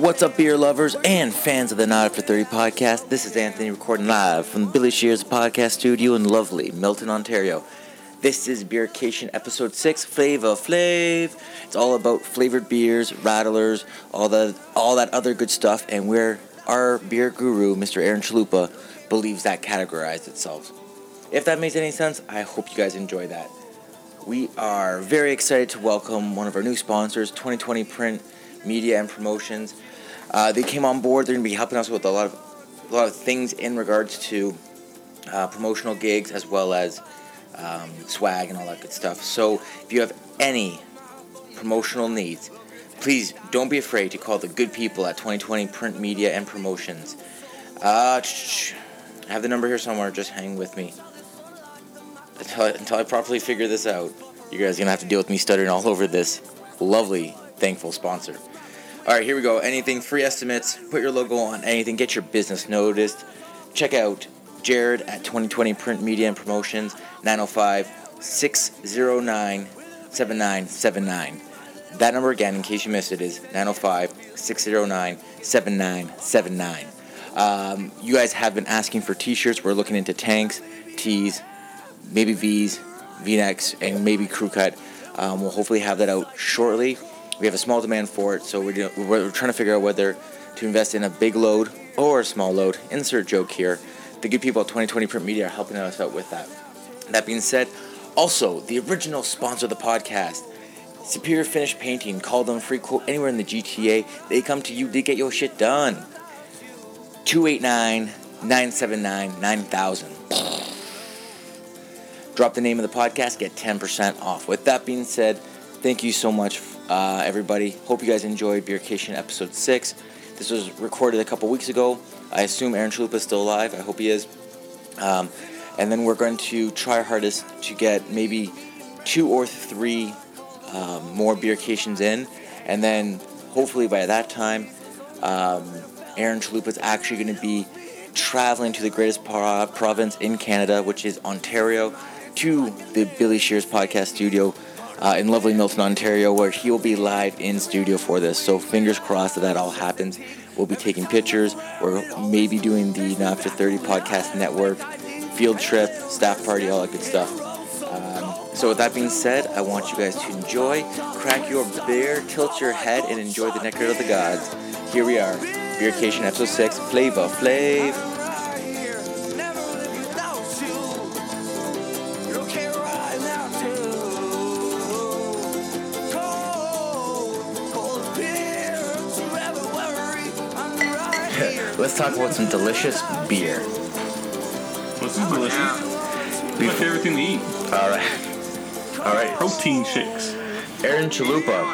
What's up, beer lovers and fans of the Not After 30 podcast? This is Anthony recording live from the Billy Shears podcast studio in lovely Milton, Ontario. This is Beercation episode 6, Flavor Flav. It's all about flavored beers, rattlers, all that other good stuff, and our beer guru, Mr. Aaron Chalupa, believes that categorized itself. If that makes any sense, I hope you guys enjoy that. We are very excited to welcome one of our new sponsors, 2020 Print Media and Promotions. They came on board. They're going to be helping us with a lot of things in regards to promotional gigs as well as swag and all that good stuff. So if you have any promotional needs, please don't be afraid to call the good people at 2020 Print Media and Promotions. I have the number here somewhere. Just hang with me until I properly figure this out. You guys are going to have to deal with me stuttering all over this lovely, thankful sponsor. All right, here we go. Anything, free estimates, put your logo on anything, get your business noticed. Check out Jared at 2020 Print Media and Promotions, 905-609-7979. That number again, in case you missed it, is 905-609-7979. You guys have been asking for t-shirts. We're looking into tanks, tees, maybe V's, V-necks, and maybe crew cut. We'll hopefully have that out shortly. We have a small demand for it, so we're trying to figure out whether to invest in a big load or a small load. Insert joke here. The good people at 2020 Print Media are helping us out with that. That being said, also, the original sponsor of the podcast, Superior Finish Painting. Call them, free quote anywhere in the GTA. They come to you, they get your shit done. 289-979-9000. Drop the name of the podcast, get 10% off. With that being said, thank you so much, everybody. Hope you guys enjoyed Beercation episode 6. This was recorded a couple weeks ago. I assume Aaron Chalupa is still alive. I hope he is. And then we're going to try our hardest to get maybe 2 or 3 more Beercations in. And then hopefully by that time, Aaron Chalupa is actually going to be traveling to the greatest province in Canada, which is Ontario, to the Billy Shears podcast studio in lovely Milton, Ontario, where he will be live in studio for this. So fingers crossed that all happens. We'll be taking pictures or maybe doing the Not After 30 podcast network field trip, staff party, all that good stuff. So with that being said, I want you guys to enjoy, crack your beer, tilt your head, and enjoy the Nectar of the Gods. Here we are, Beercation episode 6, Flavor Flav. Let's talk about some delicious beer. What's delicious? Yeah. It's my favorite thing to eat. All right. Protein shakes. Aaron Chalupa.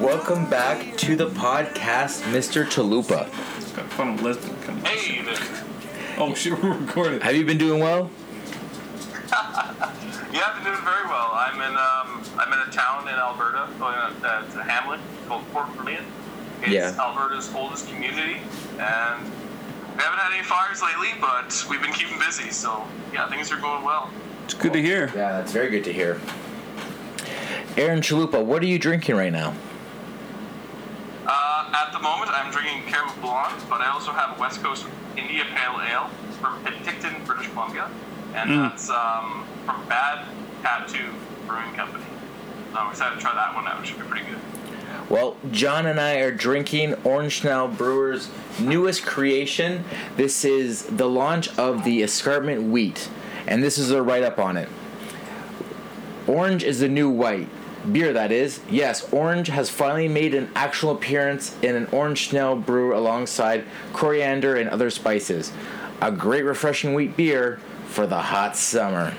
Welcome back to the podcast, Mr. Chalupa. It's got fun with lesbian. Hey. Oh shit, we're recording. Have you been doing well? Yeah, I've been doing very well. I'm in a town in Alberta. It's a hamlet called Port Radium. It's Alberta's oldest community, and we haven't had any fires lately, but we've been keeping busy, so yeah, things are going well. It's good to hear. Yeah, that's very good to hear. Aaron Chalupa, what are you drinking right now? At the moment, I'm drinking Caramel Blonde, but I also have a West Coast India Pale Ale from Penticton, British Columbia, and that's from Bad Tattoo Brewing Company. I'm excited to try that one out. It should be pretty good. Well, John and I are drinking Orange Schnell Brewer's newest creation. This is the launch of the Escarpment Wheat, and this is a write-up on it. Orange is the new white. Beer, that is. Yes, orange has finally made an actual appearance in an Orange Schnell brew alongside coriander and other spices. A great refreshing wheat beer for the hot summer.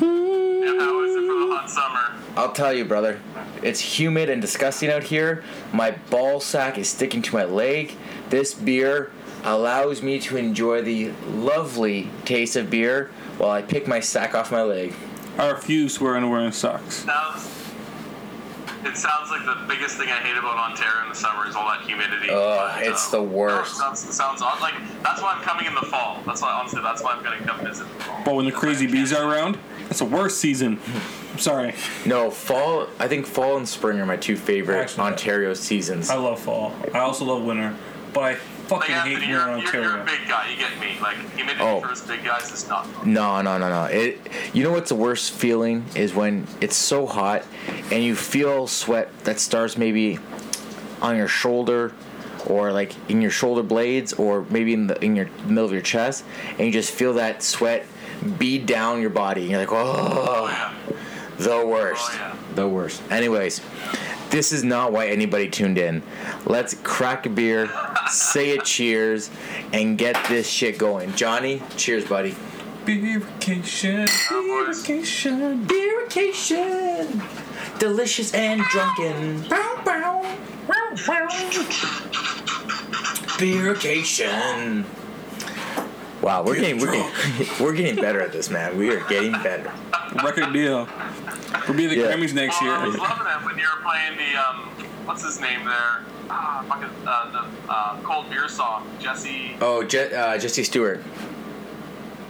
And how is it for the hot summer? I'll tell you, brother. It's humid and disgusting out here. My ball sack is sticking to my leg. This beer allows me to enjoy the lovely taste of beer while I pick my sack off my leg. I refuse to wear underwear and socks. Sounds It sounds like the biggest thing I hate about Ontario in the summer is all that humidity. Oh, it's the worst. It sounds like that's why I'm coming in the fall. That's why, honestly, that's why I'm going to come visit in the fall. But when the crazy bees are around, that's the worst season. I'm sorry. No, fall. I think fall and spring are my two favorite Ontario seasons. I love fall. I also love winter, but I fucking hate winter in Ontario. You're a big guy. You get me. Like humidity versus big guys is not fun. No. It. You know what's the worst feeling is when it's so hot and you feel sweat that starts maybe on your shoulder or like in your shoulder blades or maybe in your middle of your chest, and you just feel that sweat bead down your body. And you're like, the worst. The worst. Anyways, this is not why anybody tuned in. Let's crack a beer, say a cheers, and get this shit going. Johnny, cheers, buddy. Beercation, beercation, beercation. Delicious and drunken. Bow, bow, bow, bow. Beercation. Wow, we're getting better at this, man. We are getting better. Record deal. We'll be at the Grammys next year. I was loving it when you were playing the what's his name there? The cold beer song, Jesse. Oh, Jesse Stewart.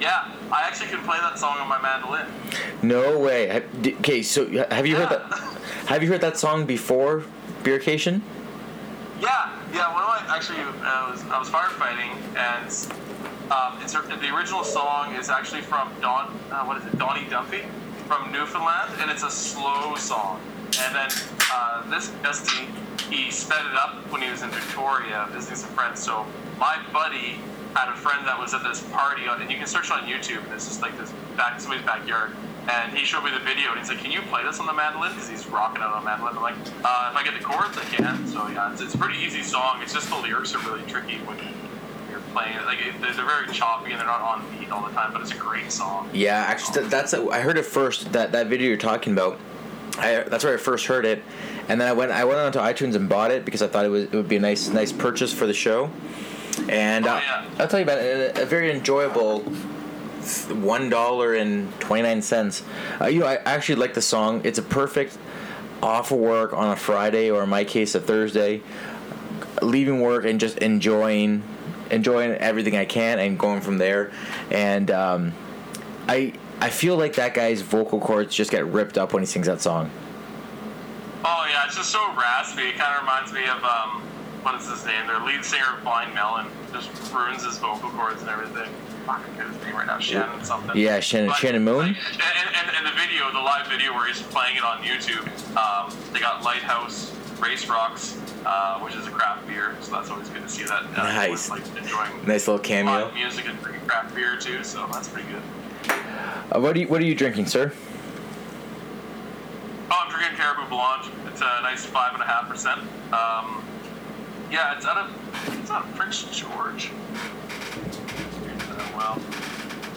Yeah, I actually can play that song on my mandolin. No way. Okay, so have you heard that? Have you heard that song before, Beercation? Yeah. Well, I was firefighting and. It's the original song is actually from Donnie Dumpy from Newfoundland, and it's a slow song. And then this Dusty, he sped it up when he was in Victoria visiting some friends. So my buddy had a friend that was at this party, and you can search on YouTube, and it's just like this somebody's backyard. And he showed me the video, and he's like, "Can you play this on the mandolin?" Because he's rocking out on the mandolin. I'm like, "If I get the chords, I can." So yeah, it's a pretty easy song. It's just the lyrics are really tricky when playing it. Like they're very choppy and they're not on beat all the time, but it's a great song. Yeah, actually, I heard it first. That video you're talking about, that's where I first heard it, and then I went onto iTunes and bought it because I thought it would be a nice purchase for the show. And I'll tell you about it, a very enjoyable $1.29. I actually like the song. It's a perfect off of work on a Friday, or in my case, a Thursday, leaving work and just enjoying everything I can and going from there. And I feel like that guy's vocal cords just get ripped up when he sings that song. Oh yeah, it's just so raspy. It kind of reminds me of what is his name? Their lead singer of Blind Melon just ruins his vocal cords and everything. I can get his name right now, Shannon something. Yeah, Shannon Moon. Like, and the live video where he's playing it on YouTube. They got Lighthouse Race Rocks, which is a craft beer, so that's always good to see that. Nice. Like, enjoying nice little cameo. Live music and drinking craft beer too, so that's pretty good. What are you drinking, sir? Oh, I'm drinking Caramel Blonde. It's a nice 5.5%. It's out of Prince George. Well,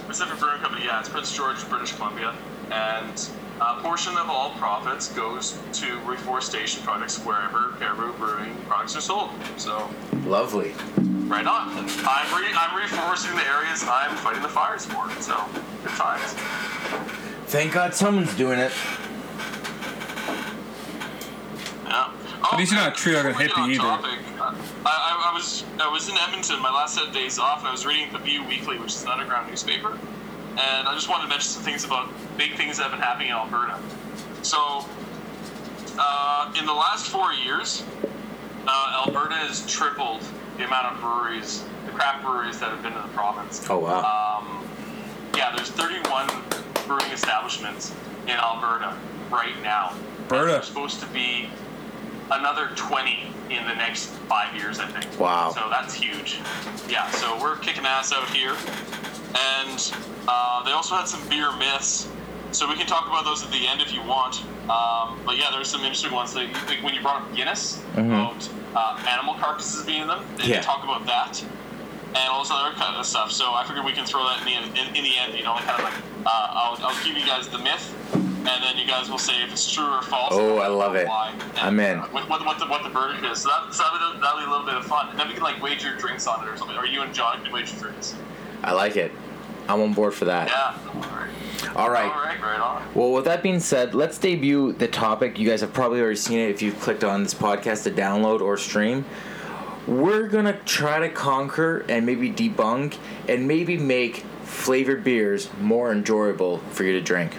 Pacific Brewing Company. Yeah, it's Prince George, British Columbia, and. A portion of all profits goes to reforestation projects wherever caribou brewing products are sold. So lovely. Right on. I'm reforesting the areas I'm fighting the fires for. So good times. Thank God someone's doing it. Yeah. At least you're not a tree hugger hippie either. I was in Edmonton my last 7 days off, and I was reading the View Weekly, which is an underground newspaper. And I just wanted to mention some things about big things that have been happening in Alberta. So, in the last 4 years, Alberta has tripled the amount of breweries, the craft breweries that have been in the province. Oh, wow. There's 31 brewing establishments in Alberta right now. Alberta. There's supposed to be another 20 in the next 5 years, I think. Wow. So that's huge. Yeah, so we're kicking ass out here. And they also had some beer myths, so we can talk about those at the end if you want. But yeah, there's some interesting ones. Like when you brought up Guinness, about animal carcasses being in them, they did talk about that, and all this other kind of stuff. So I figured we can throw that in the end. You know, I'll give you guys the myth, and then you guys will say if it's true or false. Oh, I love it. I'm in. What the verdict is. So that'll be a little bit of fun, and then we can wager drinks on it or something. Or you and John can wager drinks. I like it. I'm on board for that. Yeah, don't worry. All right. Well, with that being said, let's debut the topic. You guys have probably already seen it if you've clicked on this podcast to download or stream. We're going to try to conquer and maybe debunk and maybe make flavored beers more enjoyable for you to drink.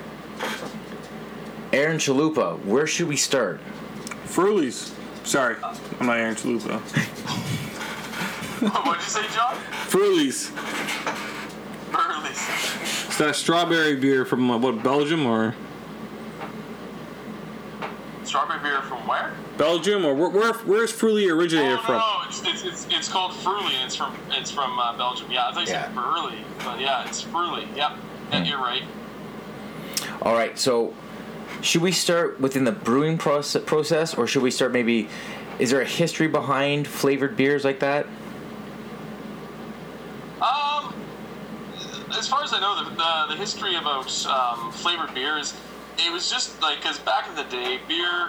Aaron Chalupa, where should we start? Fruli's. Sorry, I'm not Aaron Chalupa. What did you say, John? Fruli's. Fruli's. It's that strawberry beer from, Belgium or? Strawberry beer from where? Belgium, or where is Fruli originated from? No, it's called Fruli, and it's from Belgium. Yeah, I thought you said Burley, but yeah, it's Fruli. Yep, and you're right. All right, so should we start within the brewing process, or should we start maybe? Is there a history behind flavored beers like that? As far as I know, the history about flavored beers, it was just like because back in the day, beer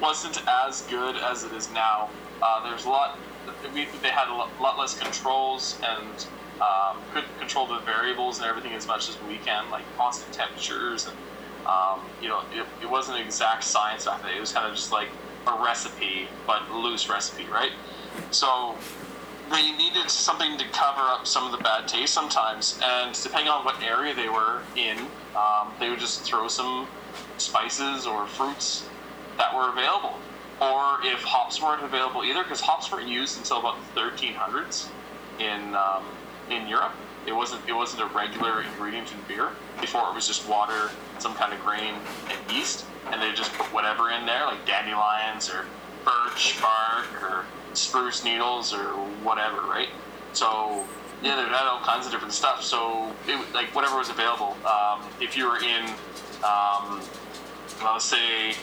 wasn't as good as it is now. There's a lot. They had a lot less controls and could control the variables and everything as much as we can, like constant temperatures and it wasn't an exact science back then. It was kind of just like a recipe, but loose recipe, right? So they needed something to cover up some of the bad taste sometimes, and depending on what area they were in, they would just throw some spices or fruits that were available, or if hops weren't available either, because hops weren't used until about the 1300s in Europe. It wasn't a regular ingredient in beer. Before it was just water, some kind of grain, and yeast, and they just put whatever in there, like dandelions or birch bark or spruce needles or whatever, right? So yeah, they've had all kinds of different stuff. So it, like whatever was available. If you were in, let's say,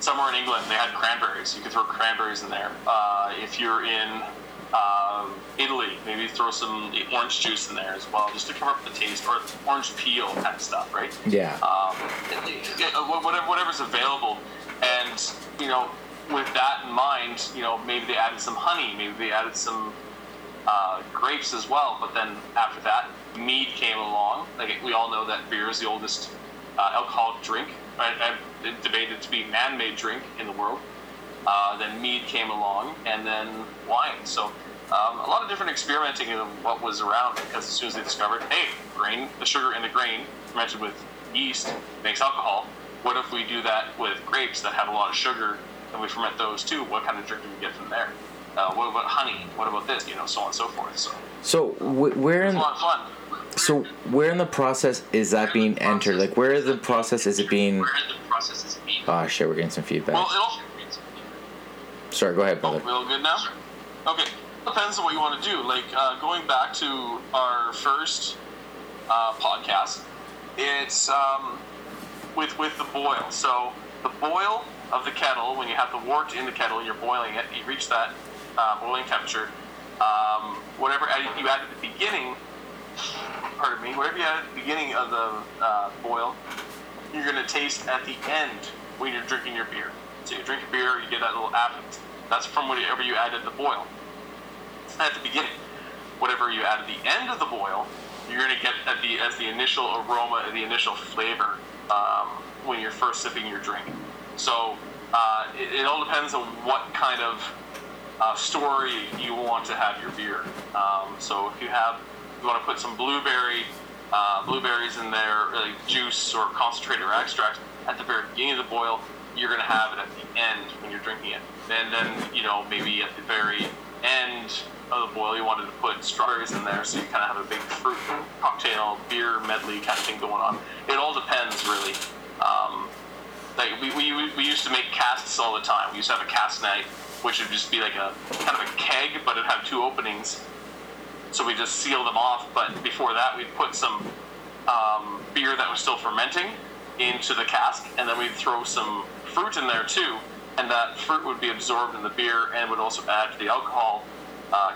somewhere in England, they had cranberries. You could throw cranberries in there. If you're in Italy, maybe throw some orange juice in there as well, just to cover up the taste, or orange peel kind of stuff, right? Yeah. Whatever's available, and with that in mind, maybe they added some honey, maybe they added some grapes as well. But then after that, mead came along. Like we all know that beer is the oldest alcoholic drink. I've debated to be man-made drink in the world. Then mead came along, and then wine. So a lot of different experimenting in what was around, because as soon as they discovered, hey, grain, the sugar in the grain, mentioned with yeast, makes alcohol. What if we do that with grapes that have a lot of sugar, and we ferment those too? What kind of drink do we get from there? What about honey? What about this? So on and so forth. So a lot of fun. So where in the process is that being entered? Like where in the process is it being? Oh shit, we're getting some feedback. Well, sorry, go ahead, brother. Oh, real good now? Okay. Depends on what you want to do. Like going back to our first podcast, it's with the boil. So the boil of the kettle, when you have the wort in the kettle and you're boiling it, you reach that boiling temperature. Whatever you add at the beginning. Pardon me. Whatever you add at the beginning of the boil, you're going to taste at the end when you're drinking your beer. So you drink your beer, you get that little aftertaste. That's from whatever you added at the boil. At the beginning, whatever you add at the end of the boil, you're going to get as the initial aroma, the initial flavor when you're first sipping your drink. So it all depends on what kind of story you want to have your beer. So if you want to put some blueberries in there, like juice or concentrate or extract at the very beginning of the boil. You're going to have it at the end when you're drinking it. And then, maybe at the very end of the boil, you wanted to put strawberries in there, so you kind of have a big fruit cocktail, beer medley kind of thing going on. It all depends, really. Like we used to make casts all the time. We used to have a cast night, which would just be like a kind of a keg, but it'd have two openings. So we just seal them off. But before that, we'd put some beer that was still fermenting into the cask, and then we'd throw some fruit in there too, and that fruit would be absorbed in the beer and would also add to the alcohol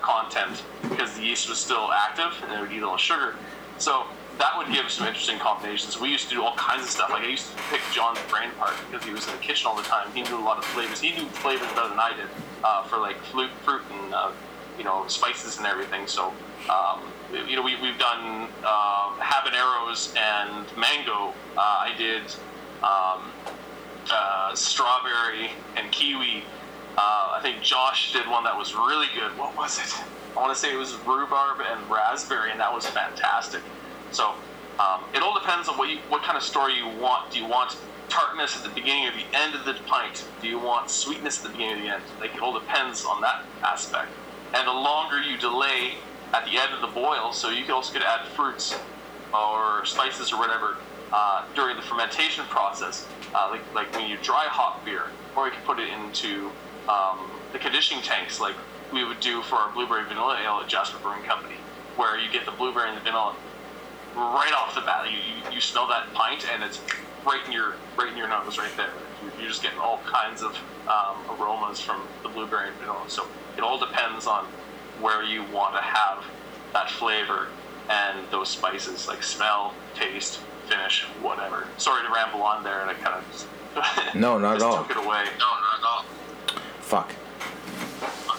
content, because the yeast was still active and it would eat a little sugar. So that would give some interesting combinations. We used to do all kinds of stuff. Like I used to pick John's brain apart because he was in the kitchen all the time. He knew a lot of flavors. He knew flavors better than I did for like fruit and you know, spices and everything. So, you know, we've done habaneros and mango. I did strawberry and kiwi. I think Josh did one that was really good. What was it? I want to say it was rhubarb and raspberry, and that was fantastic. So it all depends on what kind of story you want. Do you want tartness at the beginning or the end of the pint? Do you want sweetness at the beginning or the end? Like, it all depends on that aspect. And the longer you delay at the end of the boil, so you can also get to add fruits or spices or whatever during the fermentation process, like when you dry hop beer, or you can put it into the conditioning tanks, like we would do for our blueberry vanilla ale at Jasper Brewing Company, where you get the blueberry and the vanilla right off the bat. You smell that pint, and it's right in your nose, right there. You're just getting all kinds of aromas from the blueberry and vanilla. So it all depends on where you want to have that flavor and those spices, like smell, taste, finish, whatever. Sorry to ramble on there, and I kind of just no, not just at all. Took it away. No, not at all. Fuck.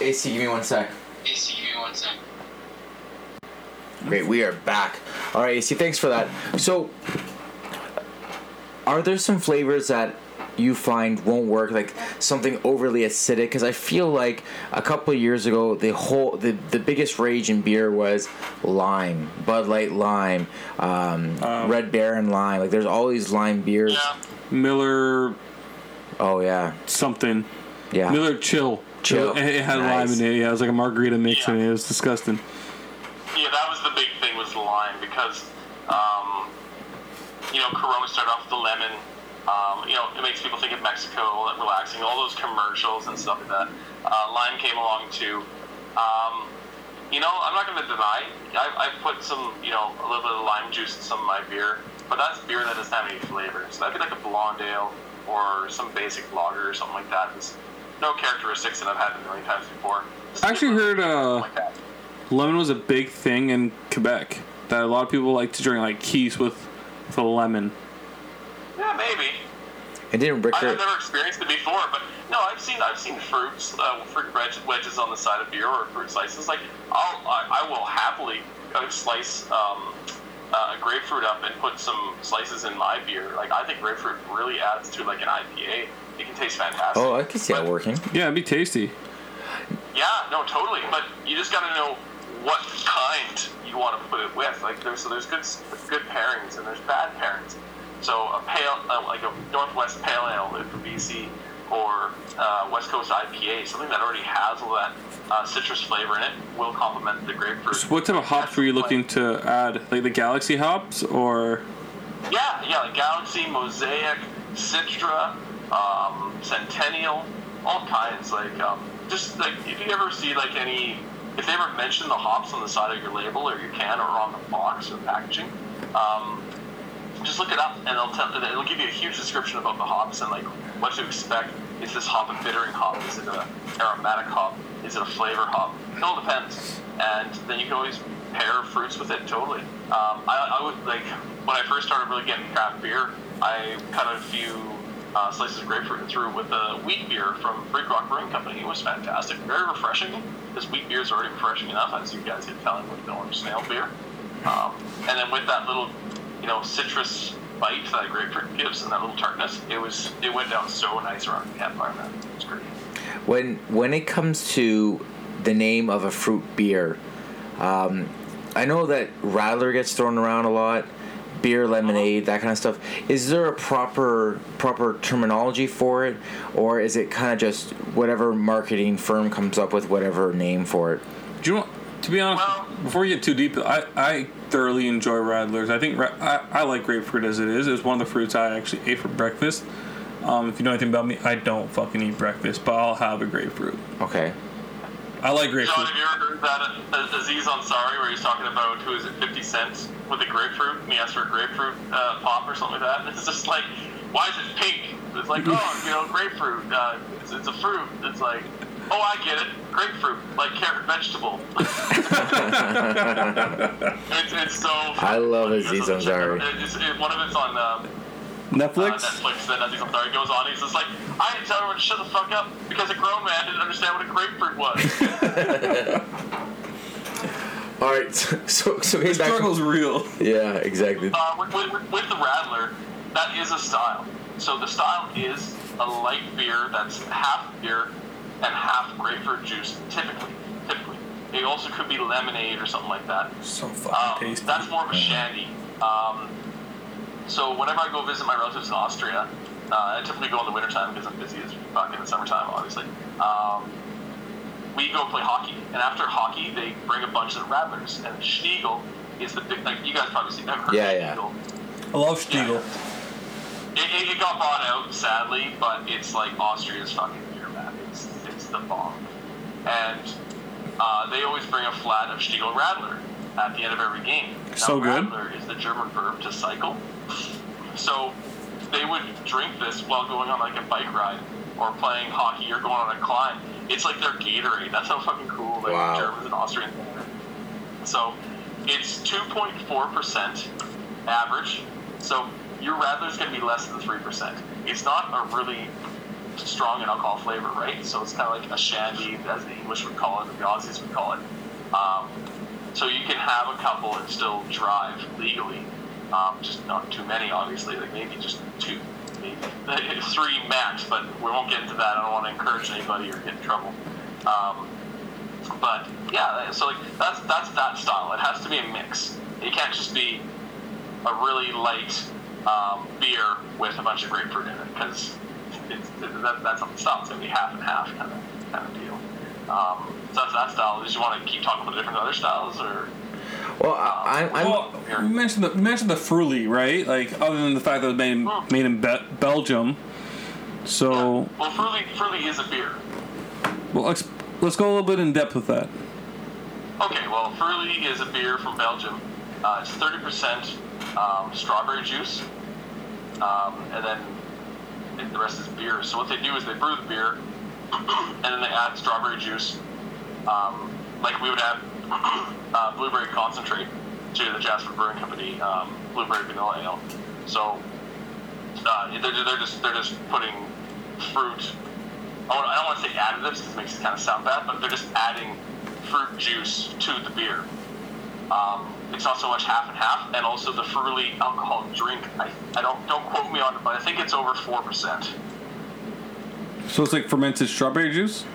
AC, give me one sec. Great, we are back. All right, AC, thanks for that. So, are there some flavors that you find won't work, like something overly acidic? Because I feel like a couple of years ago, the biggest rage in beer was lime, Bud Light lime, Red Baron lime. Like, there's all these lime beers. Yeah. Miller. Oh yeah. Something. Yeah. Miller Chill. It had lime in it. Yeah, it was like a margarita mix in it. It was disgusting. Yeah, that was the big thing with lime, because, you know, Corona started off with the lemon. You know, it makes people think of Mexico, relaxing, all those commercials and stuff like that. Lime came along too. You know, I'm not going to deny. I've put some, you know, a little bit of lime juice in some of my beer, but that's beer that doesn't have any flavor. So that'd be like a blonde ale or some basic lager or something like that. It's no characteristics that I've had a million times before. I actually heard like lemon was a big thing in Quebec, that a lot of people like to drink, like Keith's with a lemon. Yeah, maybe. It didn't brick. I've never experienced it before, but no, I've seen fruits, fruit wedges on the side of beer or fruit slices. Like, I will happily slice a grapefruit up and put some slices in my beer. Like, I think grapefruit really adds to like an IPA. It can taste fantastic. Oh, I can see that working. Yeah, it'd be tasty. Yeah, no, totally. But you just got to know what kind you want to put it with. Like, there's good pairings and there's bad pairings. So a pale, like a Northwest Pale Ale for BC, or West Coast IPA, something that already has all that citrus flavor in it, will complement the grapefruit. So what type of hops were you looking to add? Like the Galaxy hops, or? Yeah, like Galaxy, Mosaic, Citra, Centennial, all kinds. Like, just like if you ever see like any, if they ever mention the hops on the side of your label or your can or on the box or packaging, just look it up, and it'll give you a huge description about the hops and like what to expect. Is this hop a bittering hop? Is it a aromatic hop? Is it a flavor hop? It all depends. And then you can always pair fruits with it. Totally. I would, like, when I first started really getting craft beer, I cut a few slices of grapefruit and threw it with a wheat beer from Great Lakes Brewing Company. It was fantastic, very refreshing. This wheat beer is already refreshing enough, as you guys get telling with the Orange Schnell beer. And then with that little, you know, citrus bite that grapefruit gives and that little tartness, it went down so nice around the campfire, man. It was great. When it comes to the name of a fruit beer, I know that Rattler gets thrown around a lot, beer lemonade, that kind of stuff. Is there a proper terminology for it, or is it kind of just whatever marketing firm comes up with whatever name for it? Do you know? To be honest, before you get too deep, I thoroughly enjoy Rattlers. I think I like grapefruit as it is. It was one of the fruits I actually ate for breakfast. If you know anything about me, I don't fucking eat breakfast, but I'll have a grapefruit. Okay. I like grapefruit. John, have you ever heard that Aziz Ansari, where he's talking about, 50 cents with a grapefruit, and he asked for a grapefruit pop or something like that? And it's just like, why is it pink? It's like, oh, you know, grapefruit. It's a fruit. It's like... Oh, I get it. Grapefruit, like carrot vegetable. It's so. Funny. I love Aziz Ansari. One of it's on Netflix, then I think it goes on. He's just like, I didn't tell everyone to shut the fuck up because a grown man didn't understand what a grapefruit was. All right, so the struggle's real. Yeah, exactly. With the Rattler, that is a style. So the style is a light beer that's half beer and half grapefruit juice, typically. It also could be lemonade or something like that. So fucking tasty. That's more of a shandy. So whenever I go visit my relatives in Austria, I typically go in the wintertime because I'm busy as fuck in the summertime, obviously. We go play hockey, and after hockey, they bring a bunch of the Rattlers, and Stiegl is the big, like, you guys probably see, I've heard of Stiegl. I love Stiegl. Yeah. It got bought out, sadly, but it's like Austria's fucking beer, man. It's the bomb. And they always bring a flat of Stiegl Rattler at the end of every game. So good. Rattler is the German verb to cycle. So they would drink this while going on like a bike ride or playing hockey or going on a climb. It's like their Gatorade. That's how fucking cool they are, Germans and Austrians. So it's 2.4% average. So your Rattler's going to be less than 3%. It's not a really strong in alcohol flavor, right? So it's kind of like a shandy, as the English would call it, or the Aussies would call it. So you can have a couple and still drive legally. Just not too many, obviously. Like maybe just two, maybe three max. But we won't get into that. I don't want to encourage anybody or get in trouble. But yeah, so like that's that style. It has to be a mix. It can't just be a really light beer with a bunch of grapefruit in it, because that's not the style. It's gonna be half and half kind of deal. So that's that style. Did you want to keep talking about the different other styles, or? Well, we mentioned the Fruli, right? Like, other than the fact that it was made in Belgium, so. Yeah. Well, Fruli is a beer. Well, let's go a little bit in depth with that. Okay, well, Fruli is a beer from Belgium. It's 30% strawberry juice, and then the rest is beer. So what they do is they brew the beer, and then they add strawberry juice, like we would add. Blueberry concentrate to the Jasper Brewing Company blueberry vanilla ale. So they're just putting fruit. I don't want to say additives because it makes it kind of sound bad, but they're just adding fruit juice to the beer. It's not so much half and half, and also the Fruli alcohol drink. I don't quote me on it, but I think it's over 4%. So it's like fermented strawberry juice.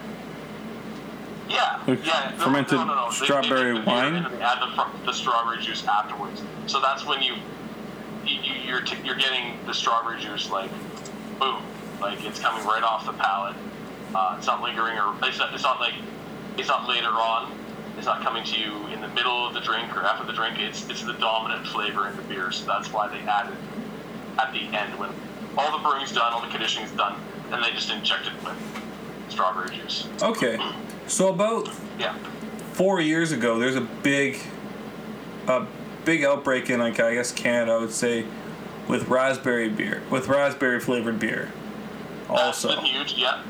Yeah. Fermented strawberry wine. And they add the strawberry juice afterwards. So that's when you're getting the strawberry juice like, boom, like it's coming right off the palate. It's not lingering, or it's not later on. It's not coming to you in the middle of the drink or after the drink. It's the dominant flavor in the beer. So that's why they add it at the end when all the brewing's done, all the conditioning's done, and they just inject it with strawberry juice. Okay. So about 4 years ago, there's a big outbreak in, like, I guess Canada, I would say, with raspberry flavored beer. Also, that's been huge, yeah.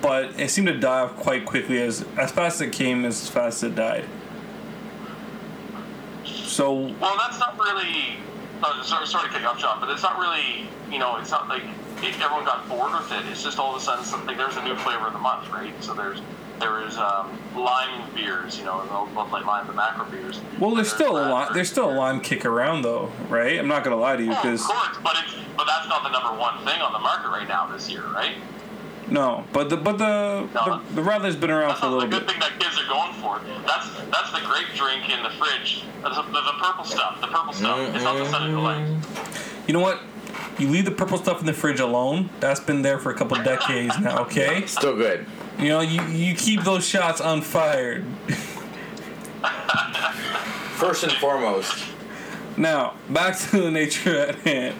But it seemed to die off quite quickly, as fast as it came, as fast as it died. So. Well, that's not really. Sorry to kick off, John, but it's not really. It's not like everyone got bored with it. It's just all of a sudden something. There's a new flavor of the month, right? So there's. There is lime beers, the macro beers. Well, there's still a lime kick around, though, right? I'm not going to lie to you because. Of course, but that's not the number one thing on the market right now this year, right? No, but the Rattler's been around for a little bit. That's not the good thing that kids are going for. That's the grape drink in the fridge. That's the purple stuff. The purple stuff. It's not the sudden delight. You know what? You leave the purple stuff in the fridge alone. That's been there for a couple decades now. Okay. Still good. You keep those shots on fire. First and foremost. Now, back to the nature at hand.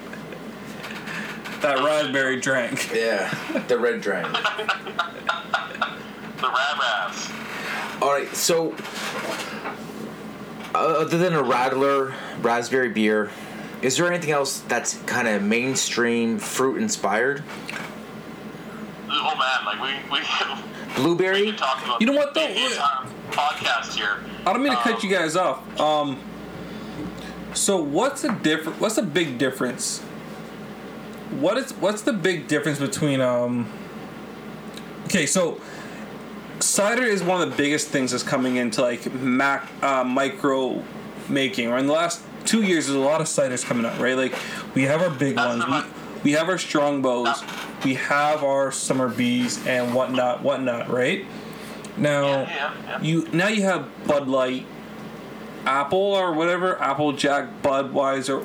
That raspberry drink. Yeah, the red drink. The rab-rabs. All right, so other than a Rattler, raspberry beer, is there anything else that's kind of mainstream fruit-inspired? Oh man, like we blueberry. We talk about you know what though? Podcast here. I don't mean to cut you guys off. So what's the big difference what's the big difference between okay, so cider is one of the biggest things that's coming into like micro making. Or in the last 2 years, there's a lot of ciders coming up, right? Like we have our big ones, we have our Strongbows, we have our Summer Bees and whatnot, right? Now you have Bud Light, Apple or whatever, Applejack, Budweiser,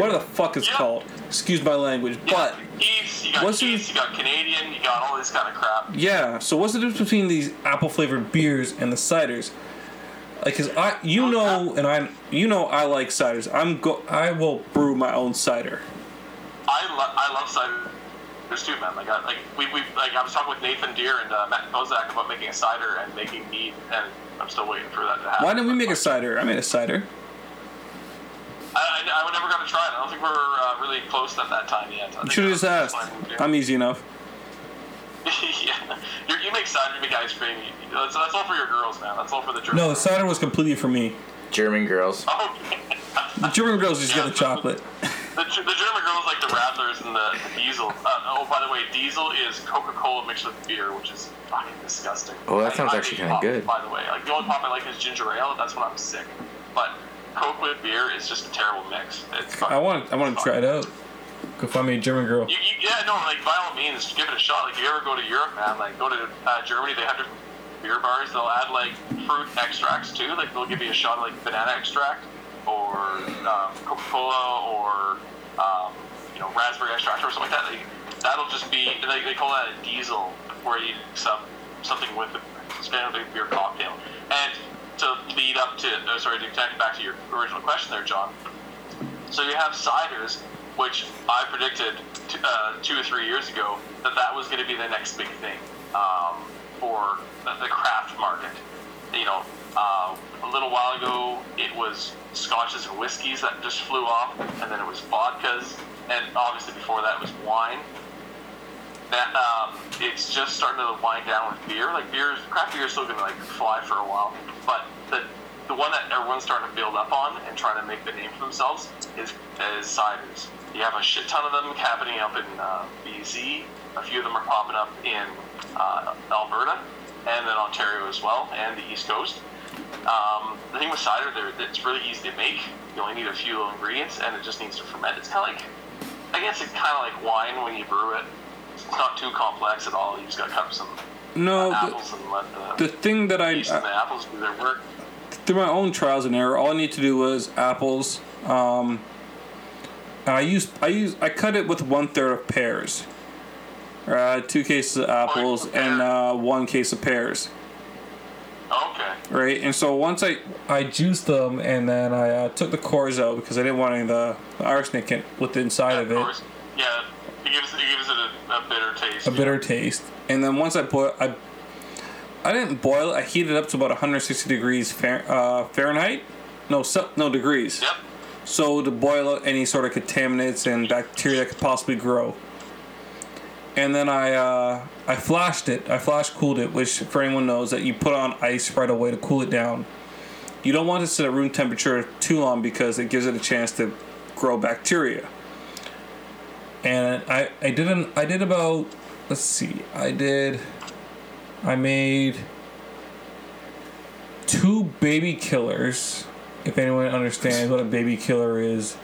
whatever the fuck it's called. Excuse my language, but you got Canadian, you got all this kind of crap. Yeah, so what's the difference between these apple-flavored beers and the ciders? Like, cause I like ciders. I will brew my own cider. I love cider. There's two, man. Like I was talking with Nathan Deer and Matt Mosaic about making a cider and making mead, and I'm still waiting for that to happen. Why didn't we make a cider? I made a cider. I never got to try it. I don't think we were really close at that time yet. You should have just asked. I'm easy enough. Yeah. You make cider, you make ice cream. That's all for your girls, man. That's all for the German girls. No, the cider was completely for me. German girls. Oh, okay. The German girls just get the chocolate. The German girls like the Rattlers and the Diesel. Oh, by the way, Diesel is Coca-Cola mixed with beer, which is fucking disgusting. Oh, that sounds actually kind of good. By the way, like the only pop I like is ginger ale. That's when I'm sick. But Coke with beer is just a terrible mix. It's fucking, I want to try it out. Go find me a German girl. By all means, give it a shot. Like, if you ever go to Europe, man, like, go to Germany, they have different beer bars. They'll add, like, fruit extracts, too. Like, they'll give you a shot of, like, banana extract, or Coca-Cola, or, raspberry extract, or something like that. Like, that'll just be, like, they call that a diesel, where you something with a standard beer cocktail. And to lead up to, to connect back to your original question there, John. So you have ciders, which I predicted 2 or 3 years ago that was going to be the next big thing for the craft market. You know, a little while ago it was scotches and whiskeys that just flew off, and then it was vodkas, and obviously before that it was wine. That it's just starting to wind down with beer. Like craft beer is still going to like fly for a while, but the one that everyone's starting to build up on and trying to make the name for themselves is ciders. You have a shit ton of them happening up in BC. A few of them are popping up in Alberta and then Ontario as well, and the East Coast. The thing with cider, it's really easy to make. You only need a few little ingredients, and it just needs to ferment. It's kind of like, I guess it's kind of like wine when you brew it. It's not too complex at all. You just got to cut some apples and let the thing that yeast and the apples do their work. Through my own trials and error, all I need to do was apples. And I cut it with 1/3 of pears. 2 cases of apples and 1 case of pears. Okay. Right, and so once I juiced them, and then I took the cores out because I didn't want any of the arsenic with the inside of it. Of course. Yeah, it gives it a bitter taste. And then once I put I didn't boil it. I heated it up to about 160 degrees Fahrenheit. No degrees. Yep. So to boil out any sort of contaminants and bacteria that could possibly grow. And then I flashed it. I flash cooled it, which for anyone knows that you put on ice right away to cool it down. You don't want it to sit at room temperature too long because it gives it a chance to grow bacteria. And I made 2 baby killers, if anyone understands what a baby killer is.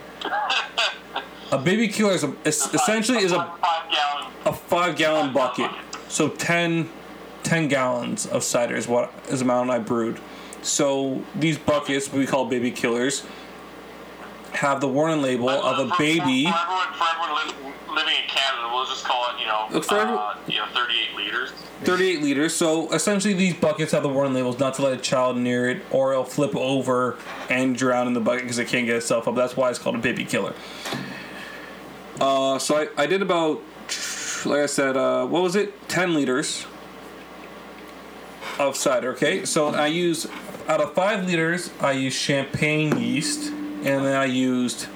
A baby killer is essentially a 5-gallon bucket. So 10 gallons of cider is the amount I brewed. So these buckets, we call baby killers, have the warning label of a baby. For everyone living in Canada, we'll just call it, 38 liters. 38 liters. So essentially, these buckets have the warning labels not to let a child near it, or it'll flip over and drown in the bucket because it can't get itself up. That's why it's called a baby killer. So I did about, like I said, 10 liters of cider. Okay, so I use out of 5 liters, I use champagne yeast, and then I used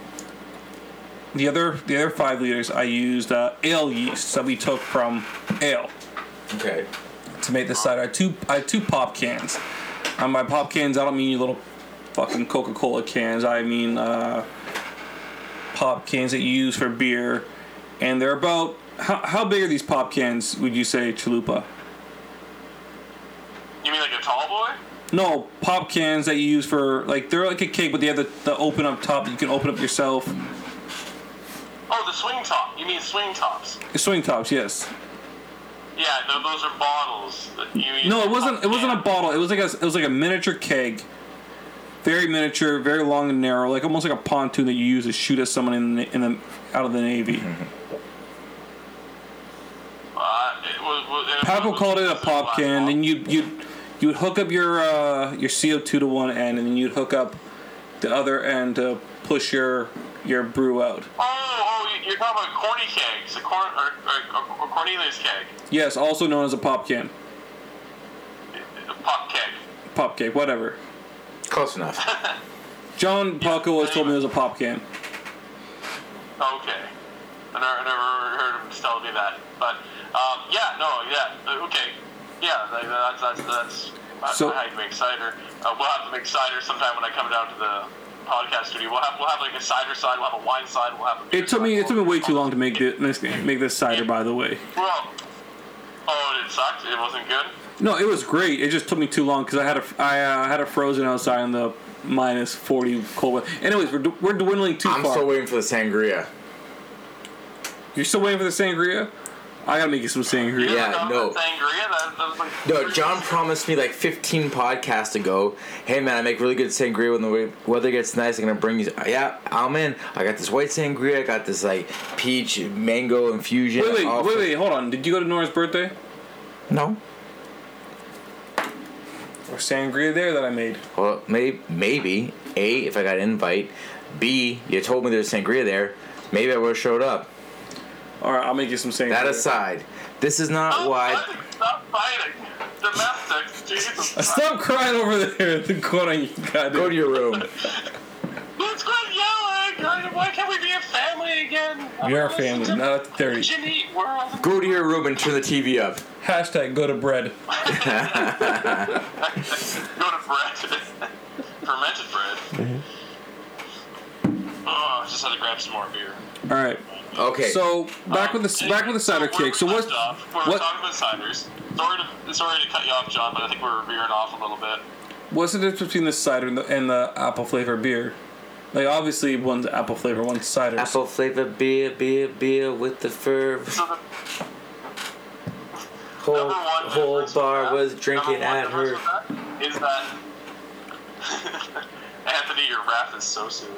the other 5 liters. I used ale yeast that we took from ale. Okay. To make the cider, I had two pop cans. By pop cans, I don't mean your little fucking Coca-Cola cans. I mean pop cans that you use for beer. And they're about... How big are these pop cans, would you say, Chalupa? You mean like a tall boy? No, pop cans that you use for... Like, they're like a cake, but they have the open up top that you can open up yourself. Oh, the swing top. You mean swing tops? Swing tops, yes. Yeah, those are bottles. That you use. No, it wasn't a bottle. It was like a miniature keg. Very miniature, very long and narrow, like almost like a pontoon that you use to shoot at someone in the out of the Navy. Paco called it a pop can, and you'd hook up your CO2 to one end, and then you'd hook up the other end to push your brew out. Oh, you're talking about corny kegs, or Cornelius keg. Yes, also known as a pop can. A pop keg. Pop keg, whatever. Close enough. John Paco always told me it was a pop can. Okay. I never heard him tell me that. But, okay. Yeah, that's how you make cider. We'll have to make cider sometime when I come down to the podcast studio. We'll have like a cider side, we'll have a wine side, we'll have a beer side. It took me way too long to make this cider, by the way. Well, it sucked? It wasn't good? No, it was great. It just took me too long because I had a frozen outside on the -40 cold weather. Anyways, we're dwindling too far. I'm still waiting for the sangria. You're still waiting for the sangria? I gotta make you some sangria. Yeah, no. Sangria? No, John promised me like 15 podcasts ago, hey man, I make really good sangria when the weather gets nice. I'm gonna bring you. Yeah, I'm in. I got this white sangria. I got this like peach mango infusion. Wait, hold on. Did you go to Nora's birthday? No. Or sangria there that I made. Well, maybe A, if I got an invite. B, you told me there's sangria there. Maybe I would have showed up. All right, I'll make you some sangria. That aside, this is not why. Stop fighting. Domestics, Jesus. Stop crying over there. Go to your room. Let's quit yelling. Why can't we be a family again? We are family, not at 30. Go to your room and turn the TV up. # go to bread. Go to bread. Fermented bread. Mm-hmm. Oh, I just had to grab some more beer. All right. Okay. So back with the cider cake. So what's we're talking about ciders. Sorry to cut you off, John, but I think we're veering off a little bit. What's the difference between the cider and the apple flavor beer? Like, obviously, one's apple flavor, one's cider. Apple flavor beer with the ferb. Whole bar was drinking at her. Is that Anthony? Your rap is so soothing.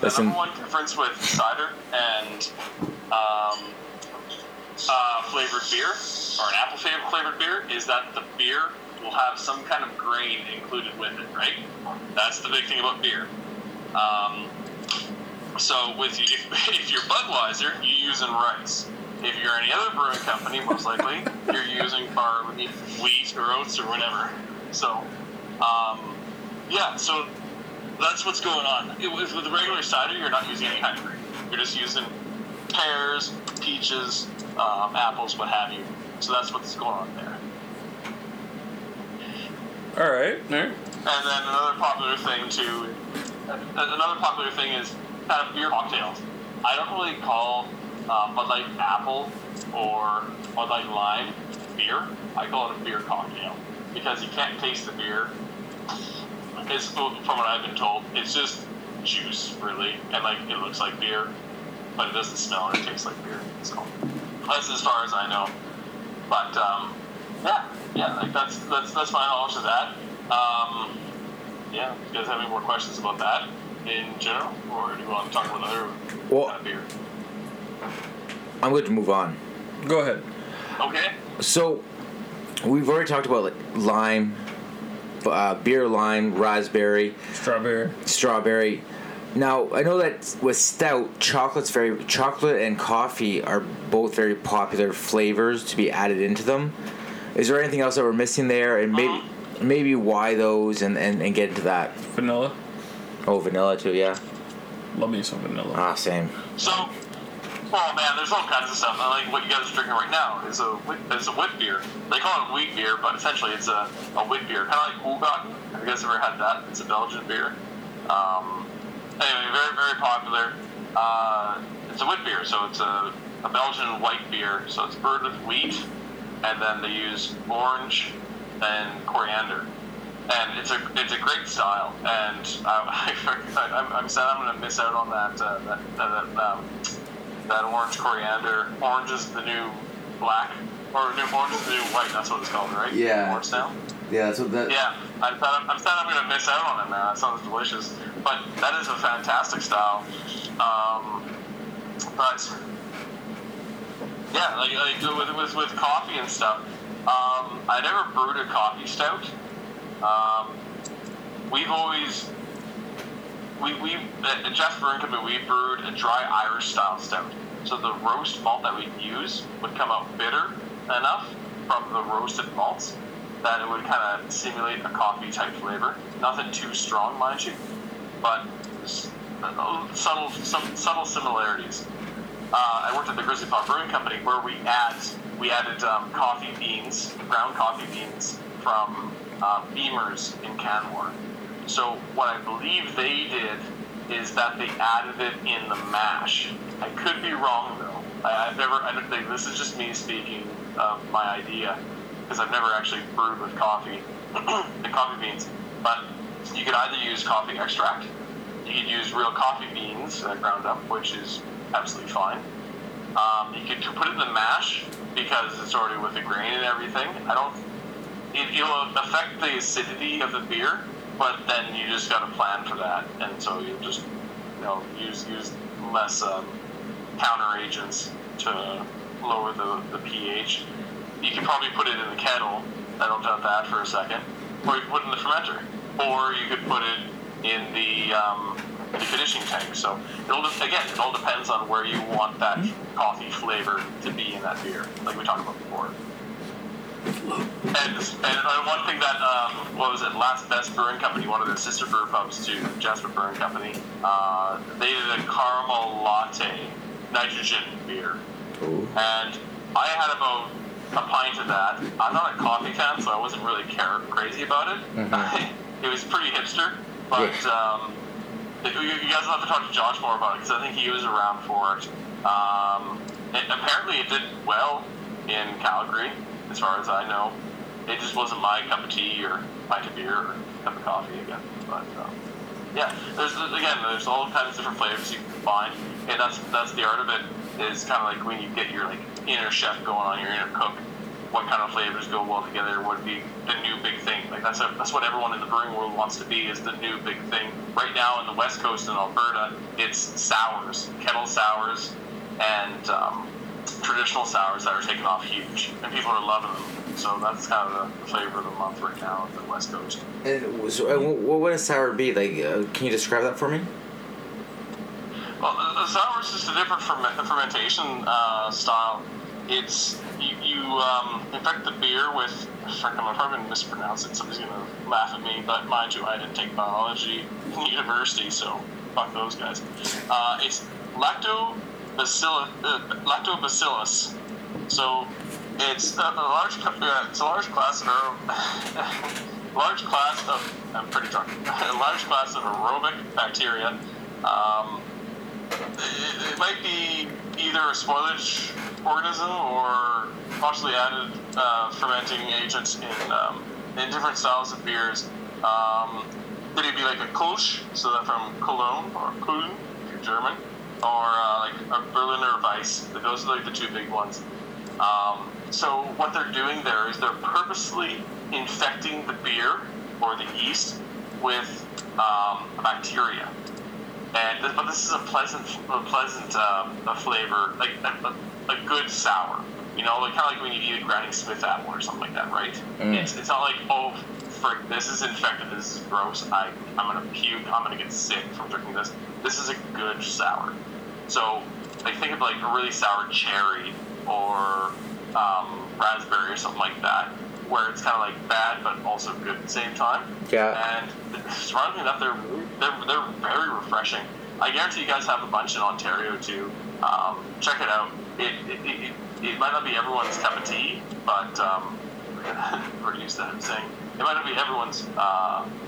The number one difference with cider and flavored beer, or an apple flavored beer, is that the beer will have some kind of grain included with it, right? That's the big thing about beer. So if you're Budweiser, you're using rice. If you're any other brewing company, most likely, you're using wheat or oats or whatever. So, so that's what's going on. With regular cider, you're not using any kind of grain. You're just using pears, peaches, apples, what have you. So that's what's going on there. All right. And then another popular thing is kind of beer cocktails. I don't really call Bud Light Apple or Bud Light Lime beer. I call it a beer cocktail because you can't taste the beer. It's, from what I've been told, it's just juice, really, and like it looks like beer, but it doesn't smell or taste like beer. So that's as far as I know. But that's my knowledge of that. Do you guys have any more questions about that in general, or do you want to talk about another kind of beer? I'm going to move on. Go ahead. Okay. So, we've already talked about like lime, beer lime, raspberry, strawberry. Now, I know that with stout, chocolate and coffee are both very popular flavors to be added into them. Is there anything else that we're missing there? And maybe why those and get into that. Vanilla. Oh, vanilla too, yeah. Love me some vanilla. Ah, same. So, oh man, there's all kinds of stuff. I like what you guys are drinking right now is a wheat beer. They call it wheat beer, but essentially it's a wheat beer. Kind of like Hoogan. Have you guys ever had that? It's a Belgian beer. Anyway, very, very popular. It's a wheat beer, so it's a a Belgian white beer. So it's brewed with wheat, and then they use orange and coriander. And it's a great style. And I'm sad I'm going to miss out on that orange coriander. Orange is the new black, or new orange is the new white. That's what it's called, right? Yeah. Orange Schnell. Yeah, that's what that. Yeah, I'm sad I'm going to miss out on it, man. That sounds delicious. But that is a fantastic style. But yeah, like with coffee and stuff. I never brewed a coffee stout. We've always at Jasper Brewing Company, we brewed a dry Irish style stout. So the roast malt that we'd use would come out bitter enough from the roasted malts that it would kind of simulate a coffee type flavor. Nothing too strong, mind you, but subtle similarities. I worked at the Grizzly Paw Brewing Company where we added coffee beans, ground coffee beans from Beamers in Canmore. So what I believe they did is that they added it in the mash. I could be wrong though. I don't think this is just me speaking of my idea because I've never actually brewed with coffee and coffee beans. But you could either use coffee extract, you could use real coffee beans ground up, which is absolutely fine. You could put it in the mash because it's already with the grain and everything. It'll affect the acidity of the beer, but then you just got to plan for that, and so you'll just use less counter agents to lower the pH. You can probably put it in the kettle. I don't doubt that for a second. Or you can put it in the fermenter, or you could put it in the finishing tank. So it all depends on where you want that coffee flavor to be in that beer, like we talked about before. And one thing that, Last Best Brewing Company, one of their sister brew pubs to Jasper Brewing Company, they did a caramel latte nitrogen beer. Ooh. And I had about a pint of that. I'm not a coffee fan, so I wasn't really crazy about it. Mm-hmm. It was pretty hipster, but you guys will have to talk to Josh more about it, because I think he was around for it. Apparently it did well in Calgary. As far as I know, it just wasn't my cup of tea or pint of beer or cup of coffee again. But there's all kinds of different flavors you can find, and that's the art of it. It's kind of like when you get your like inner chef going on, your inner cook. What kind of flavors go well together? What would be the new big thing? Like that's what everyone in the brewing world wants to be, is the new big thing. Right now in the West Coast in Alberta, it's sours, kettle sours, and traditional sours that are taking off huge, and people are loving them. So that's kind of the flavor of the month right now at the West Coast. And so, what would a sour be? Like, can you describe that for me? Well, the sour is just a different fermentation style. It's you infect the beer with. I'm probably gonna mispronounce it. Somebody's gonna laugh at me, but mind you, I didn't take biology in university, so fuck those guys. It's lactobacillus. So it's a large class of aerobic bacteria. It might be either a spoilage organism or partially added fermenting agents in different styles of beers. Then it'd be like a Kolsch, so that from Cologne or Köln, if you're German. Or like a Berliner Weiss. Those are like the two big ones. So what they're doing there is they're purposely infecting the beer or the yeast with bacteria. But this is a pleasant flavor, like a good sour. You know, like kind of like when you eat a Granny Smith apple or something like that, right? Mm. It's not like, oh, frick, this is infected, this is gross, I'm going to puke, I'm going to get sick from drinking this. This is a good sour. So, like, think of, like, a really sour cherry or raspberry or something like that, where it's kind of, like, bad but also good at the same time. Yeah. And, surprisingly enough, they're very refreshing. I guarantee you guys have a bunch in Ontario, too. Check it out. It might not be everyone's cup of tea, but we're used to saying it might not be everyone's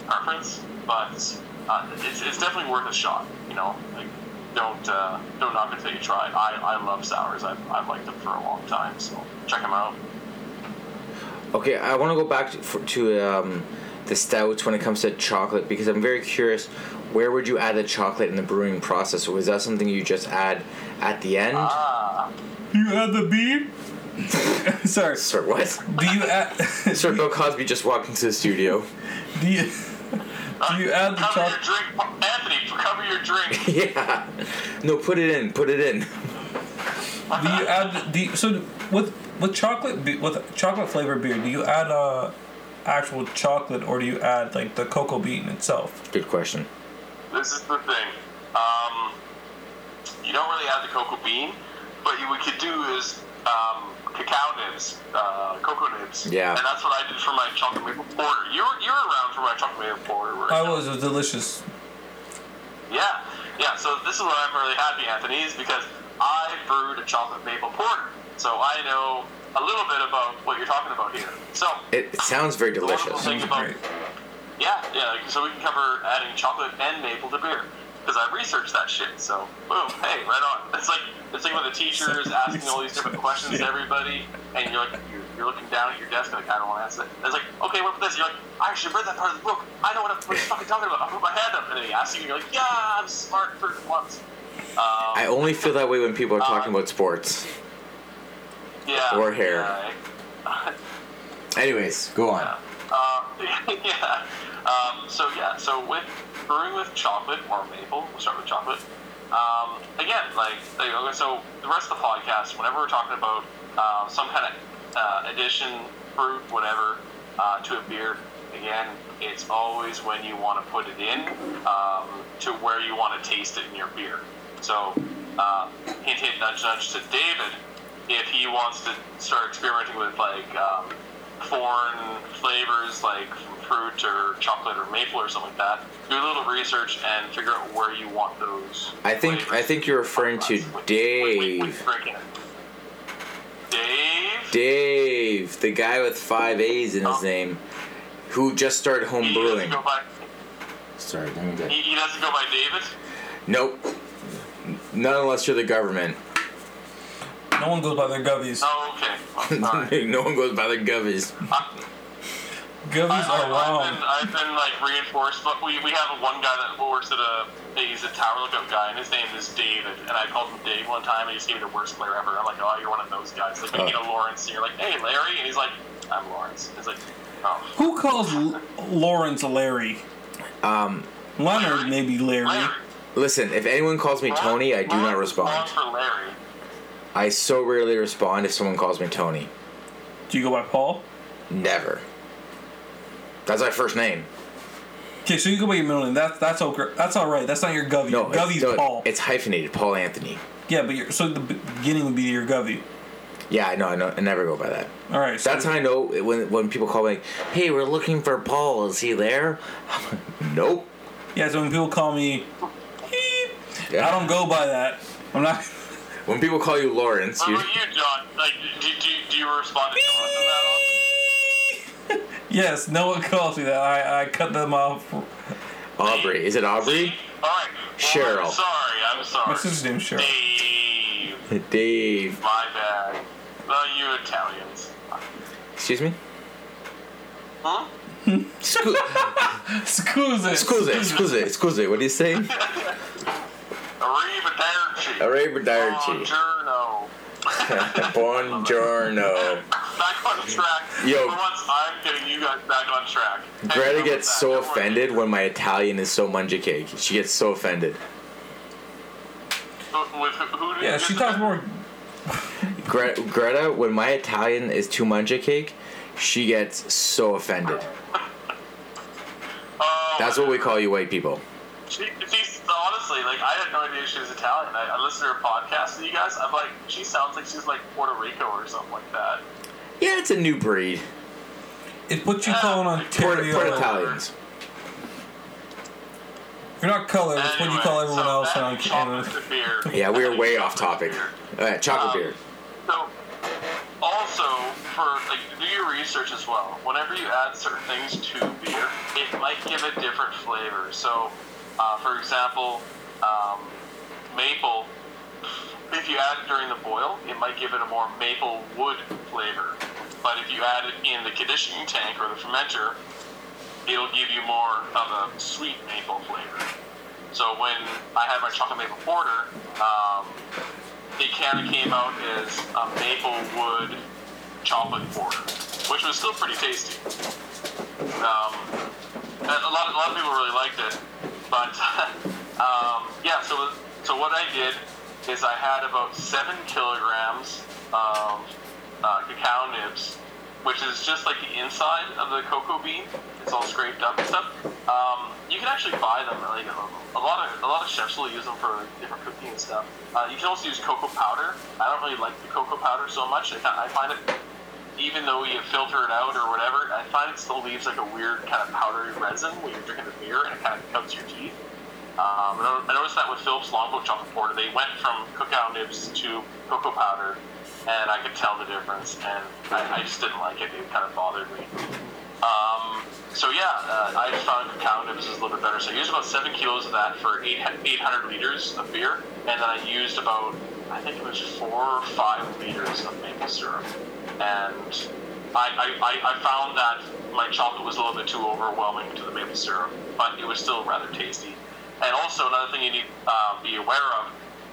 preference, but it's definitely worth a shot. You know, like don't knock it until you try it. I love sours. I've liked them for a long time, so check them out. Okay, I want to go back to the stouts when it comes to chocolate, because I'm very curious, where would you add the chocolate in the brewing process? Or is that something you just add at the end? You add the bean? Sorry. Sir, what? Do you add... Sir, Bill Cosby just walked into the studio. Do you add the chocolate... Anthony, cover your drink. Yeah. No, put it in. Do you add... With chocolate flavored beer, do you add actual chocolate, or do you add like the cocoa bean itself? Good question. This is the thing. You don't really add the cocoa bean, but what you could do is cacao nibs, cocoa nibs. Yeah. And that's what I did for my chocolate maple porter. You were around for my chocolate maple porter. Right? I was. It was delicious. Yeah. Yeah. So this is where I'm really happy, Anthony, is because I brewed a chocolate maple porter. So I know a little bit about what you're talking about here. So it sounds very delicious. Sounds great. Yeah. So we can cover adding chocolate and maple to beer, because I researched that shit. So boom, hey, right on. It's like when the teacher's asking all these different questions to everybody, and you're looking down at your desk and like, I don't want to answer that. And it's like, okay, what about this? You're like, I actually read that part of the book. I know what you're fucking talking about. I put my hand up, and then he asks you, and you're like, yeah, I'm smart for once. I only feel that way when people are talking about sports. Yeah. Or hair. Anyways, go on. Yeah. Yeah. So with brewing with chocolate or maple, we'll start with chocolate. So the rest of the podcast, whenever we're talking about some kind of addition, fruit, whatever, to a beer, again, it's always when you want to put it in to where you want to taste it in your beer. So hint, nudge, nudge to David. If he wants to start experimenting with like foreign flavors, like fruit or chocolate or maple or something like that, do a little research and figure out where you want those. I think you're referring to Dave. Dave, the guy with 5 A's in his name, who just started home brewing. Sorry, let me get. He doesn't go by David. Nope. Not unless you're the government. No one goes by their Govies. Oh, okay. Well, sorry. No one goes by their Govies. Govies are wrong. I've been like reinforced, but we have one guy that works at he's a tower lookup guy, and his name is David. And I called him Dave one time, and he just gave me the worst glare ever. I'm like, oh, you're one of those guys. Like, you know, Lawrence, and you're like, hey, Larry. And he's like, I'm Lawrence. It's like, oh. Who calls Lawrence Larry? Leonard, maybe Larry. Listen, if anyone calls me Tony, I do not respond. Lawrence for Larry. I so rarely respond if someone calls me Tony. Do you go by Paul? Never. That's my first name. Okay, so you go by your middle name. That's okay. That's all right. That's not your Govey. No, Govey's Paul. It's hyphenated, Paul Anthony. Yeah, but so the beginning would be your Govey. Yeah, I know. I never go by that. All right. So that's how I know when people call me, hey, we're looking for Paul. Is he there? I'm like, nope. Yeah, so when people call me, I don't go by that. I'm not... When people call you Lawrence, what about you, John? Like, do you respond to John? Yes, no one calls me that. I cut them off. Aubrey, is it Aubrey? All right. Well, Cheryl. I'm sorry. What's his name, Cheryl? Dave. My bad. Well, you Italians. Excuse me. Huh? Scusi. What do you say? Arrivederci. Buongiorno. Buongiorno. Back on track. Yo, for once, I'm getting you guys back on track. Greta gets so offended when my Italian is so munja cake. She gets so offended. With who do you she talks more. Greta, when my Italian is too munja cake, she gets so offended. That's what we call you white people. She's honestly, like, I had no idea she was Italian. I listened to her podcast with you guys. I'm like, she sounds like she's like Puerto Rico or something like that. Yeah, it's a new breed. It's what you call an Ontario. Puerto Italians. You're not colored. It's what you call everyone else around Canada. Yeah, we are way off topic. Chocolate beer. So, also, do your research as well. Whenever you add certain things to beer, it might give a different flavor. So, for example, maple, if you add it during the boil, it might give it a more maple wood flavor. But if you add it in the conditioning tank or the fermenter, it'll give you more of a sweet maple flavor. So when I had my chocolate maple porter, it kind of came out as a maple wood chocolate porter, which was still pretty tasty. A lot of people really liked it, but So what I did is I had about 7 kilograms of cacao nibs, which is just like the inside of the cocoa bean. It's all scraped up and stuff. You can actually buy them. Like, a lot of chefs will use them for different cooking and stuff. You can also use cocoa powder. I don't really like the cocoa powder so much. I find it, even though you filter it out or whatever, I find it still leaves like a weird kind of powdery resin when you're drinking the beer, and it kind of cuts your teeth. I noticed that with Phillips Longboat Chocolate Porter. They went from cacao nibs to cocoa powder, and I could tell the difference, and I just didn't like it. It kind of bothered me. I found cacao nibs is a little bit better. So I used about 7 kilos of that for 800 liters of beer, and then I used about, I think it was 4 or 5 liters of maple syrup. And I found that my chocolate was a little bit too overwhelming to the maple syrup, but it was still rather tasty. And also another thing you need to be aware of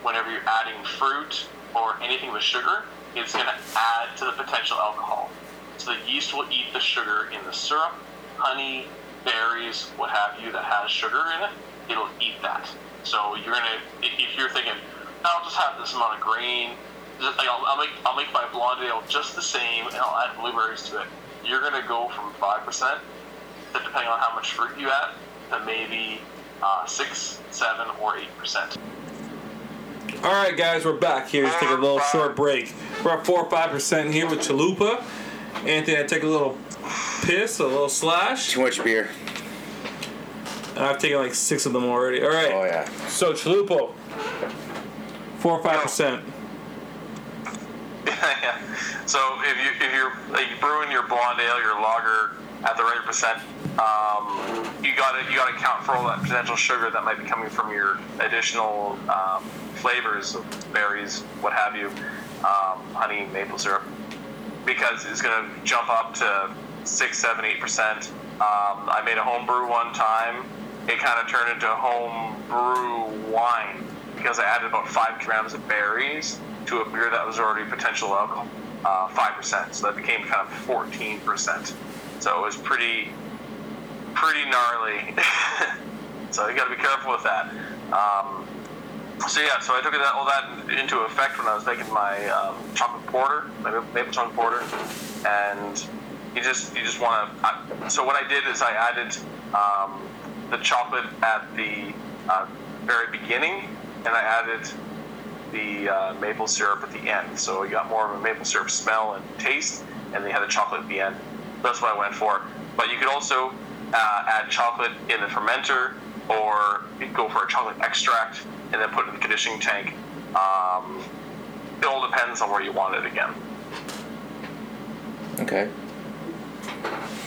whenever you're adding fruit or anything with sugar, it's going to add to the potential alcohol. So the yeast will eat the sugar in the syrup, honey, berries, what have you, that has sugar in it, it'll eat that. So you're going to, if you're thinking, I'll just have this amount of grain, I'll make my blonde ale just the same, and I'll add blueberries to it. You're going to go from 5%, depending on how much fruit you add, to maybe 6, 7, or 8%. All right, guys, we're back here. Let's take a little short break. We're at 4 or 5% here with Chalupa. Anthony had to take a little piss, a little slash. Too much beer. I've taken like 6 of them already. All right. Oh, yeah. So, Chalupa, 4 or 5%. Yeah. So if you're like brewing your blonde ale, your lager at the right percent, you gotta account for all that potential sugar that might be coming from your additional flavors, berries, what have you, honey, maple syrup, because it's gonna jump up to 6, 7, 8%. I made a home brew one time. It kind of turned into home brew wine because I added about 5 grams of berries to a beer that was already potential alcohol, 5%. So that became kind of 14%. So it was pretty gnarly. So you got to be careful with that. So I took all that into effect when I was making my chocolate porter, my maple chocolate porter, and you just want to. So what I did is I added the chocolate at the very beginning, and I added the maple syrup at the end, so you got more of a maple syrup smell and taste, and they had the chocolate at the end. That's what I went for. But you could also add chocolate in the fermenter, or you could go for a chocolate extract and then put it in the conditioning tank. It all depends on where you want it again. Okay.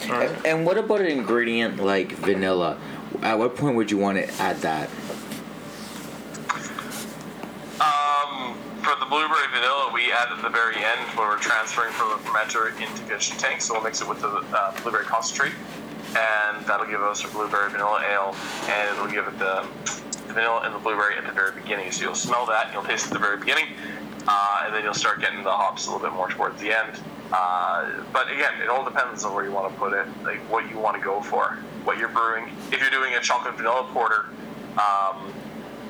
All right. And what about an ingredient like vanilla? At what point would you want to add that? For the blueberry vanilla, we add at the very end when we're transferring from the fermenter into the conditioning tank, so we'll mix it with the blueberry concentrate, and that'll give us a blueberry vanilla ale, and it'll give it the vanilla and the blueberry at the very beginning. So you'll smell that, and you'll taste it at the very beginning, and then you'll start getting the hops a little bit more towards the end. But again, it all depends on where you want to put it, like what you want to go for, what you're brewing. If you're doing a chocolate vanilla porter,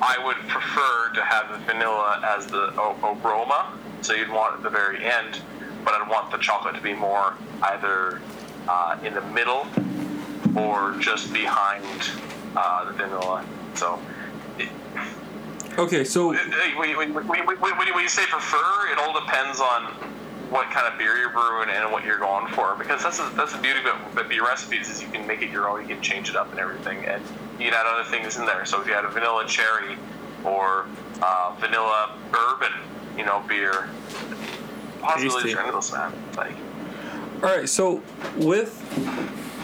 I would prefer to have the vanilla as the aroma, so you'd want it at the very end, but I'd want the chocolate to be more either in the middle or just behind the vanilla. So, when you say prefer, it all depends on what kind of beer you're brewing and what you're going for, because that's the beauty of beer recipes is you can make it your own, you can change it up and everything, and you can add other things in there. So if you add a vanilla cherry or vanilla bourbon, beer, possibly turn into that. Like, all right. So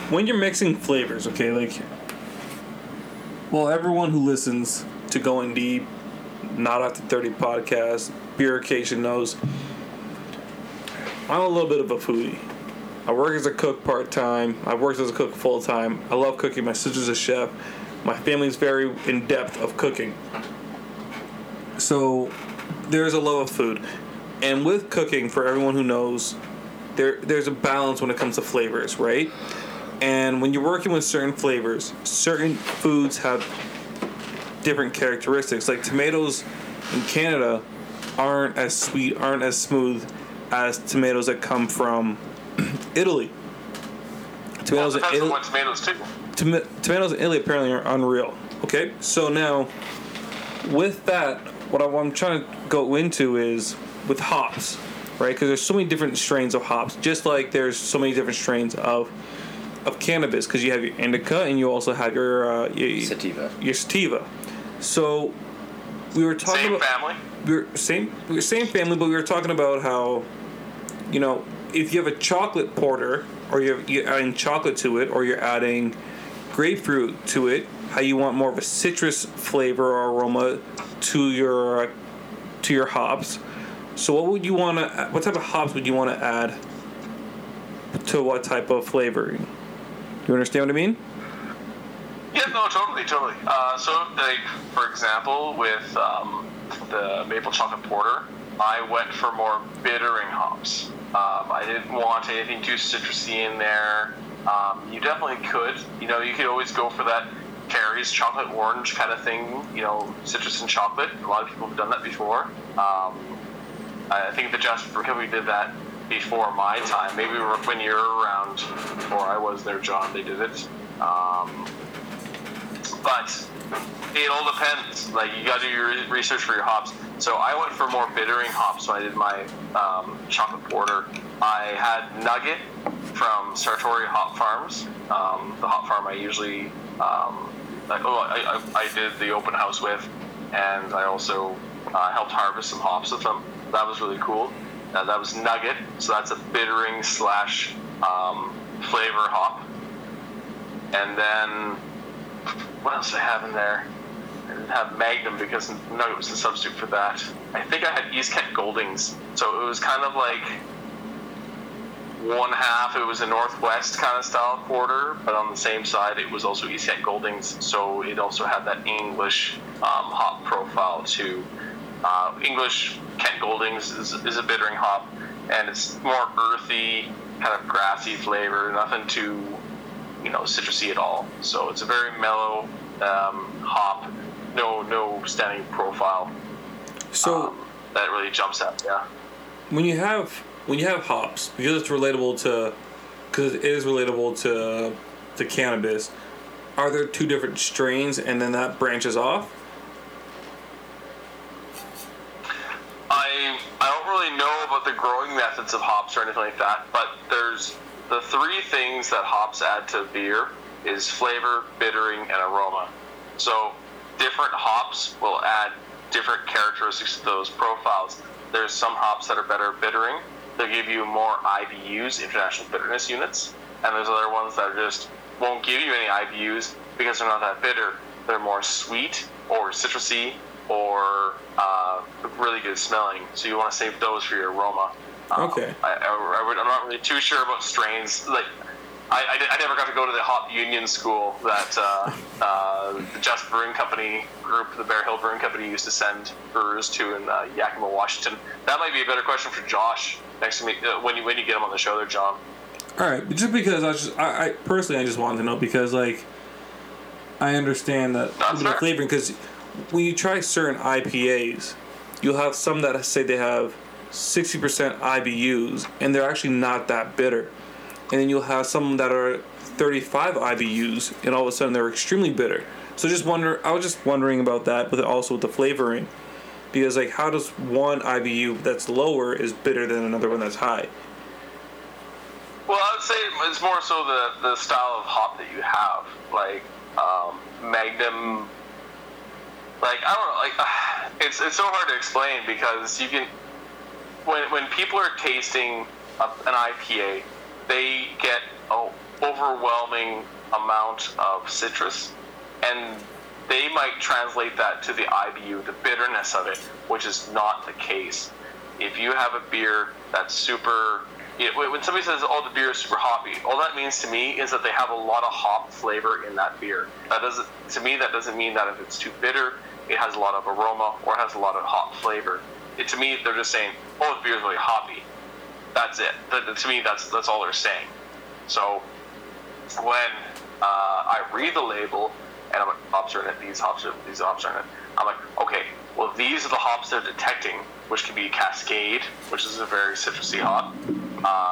when you're mixing flavors, everyone who listens to Going Deep Not After 30 podcast, Beercation knows, I'm a little bit of a foodie. I work as a cook part-time. I've worked as a cook full-time. I love cooking. My sister's a chef. My family's very in-depth of cooking. So there's a love of food. And with cooking, for everyone who knows, there's a balance when it comes to flavors, right? And when you're working with certain flavors, certain foods have different characteristics. Like tomatoes in Canada aren't as sweet, aren't as smooth as tomatoes that come from Italy. Tomatoes in Italy. Tomatoes too. Tomatoes in Italy apparently are unreal. Okay, so now with that, what I'm trying to go into is with hops, right? Because there's so many different strains of hops, just like there's so many different strains of cannabis. Because you have your indica and you also have your sativa. Your sativa. So we were talking same family, but we were talking about how, you know, if you have a chocolate porter, or you're adding chocolate to it, or you're adding grapefruit to it, how you want more of a citrus flavor or aroma to your hops. So what type of hops would you want to add to what type of flavoring? You understand what I mean? Yeah, no, totally. So, like, for example, with the maple chocolate porter, I went for more bittering hops. I didn't want anything too citrusy in there. You definitely could. You know, you could always go for that Carrie's chocolate orange kind of thing, you know, citrus and chocolate. A lot of people have done that before. I think the Jasper Brewing Company did that before my time. Maybe when you were around before I was there, John, they did it. But it all depends. Like, you got to do your research for your hops. So I went for more bittering hops when I did my chocolate porter. I had Nugget from Sartori Hop Farms, the hop farm I usually I did the open house with, and I also helped harvest some hops with them. That was really cool. That was Nugget, so that's a bittering / flavor hop. And then what else did I have in there? I didn't have Magnum because Nugget was the substitute for that. I think I had East Kent Goldings, so it was kind of like one half it was a Northwest kind of style porter, but on the same side it was also East Kent Goldings, so it also had that English hop profile too. English Kent Goldings is a bittering hop, and it's more earthy, kind of grassy flavor, nothing too, you know, citrusy at all. So it's a very mellow hop, no standing profile. So that really jumps out, yeah. When you have hops, because it's relatable to, to cannabis, are there two different strains, and then that branches off? I don't really know about the growing methods of hops or anything like that, but there's the three things that hops add to beer is flavor, bittering, and aroma. So different hops will add different characteristics to those profiles. There's some hops that are better at bittering. They'll give you more IBUs, international bitterness units, and there's other ones that just won't give you any IBUs because they're not that bitter. They're more sweet or citrusy or really good smelling. So you want to save those for your aroma. Okay. I'm not really too sure about strains. Like, I never got to go to the hop union school that the Jasper Brewing Company group, the Bear Hill Brewing Company, used to send brewers to in Yakima, Washington. That might be a better question for Josh next to me when you get him on the show there, John. All right, just because I just wanted to know because, like, I understand that the flavoring, because when you try certain IPAs, you'll have some that say they have 60% IBUs, and they're actually not that bitter. And then you'll have some that are 35 IBUs, and all of a sudden they're extremely bitter. So I was just wondering about that, but also with the flavoring, because, like, how does one IBU that's lower is bitter than another one that's high? Well, I would say it's more so the style of hop that you have, like Magnum. Like, I don't know, like it's so hard to explain because you can when people are tasting an IPA. They get an overwhelming amount of citrus, and they might translate that to the IBU, the bitterness of it, which is not the case. If you have a beer that's super, when somebody says, oh, the beer is super hoppy, all that means to me is that they have a lot of hop flavor in that beer. That doesn't, to me, that doesn't mean that if it's too bitter, it has a lot of aroma or has a lot of hop flavor. To me, they're just saying, oh, the beer is really hoppy. That's it. To me, that's all they're saying. So when I read the label, and I'm like, hops are in it, these hops are in it. I'm like, okay, well, these are the hops they're detecting, which could be Cascade, which is a very citrusy hop.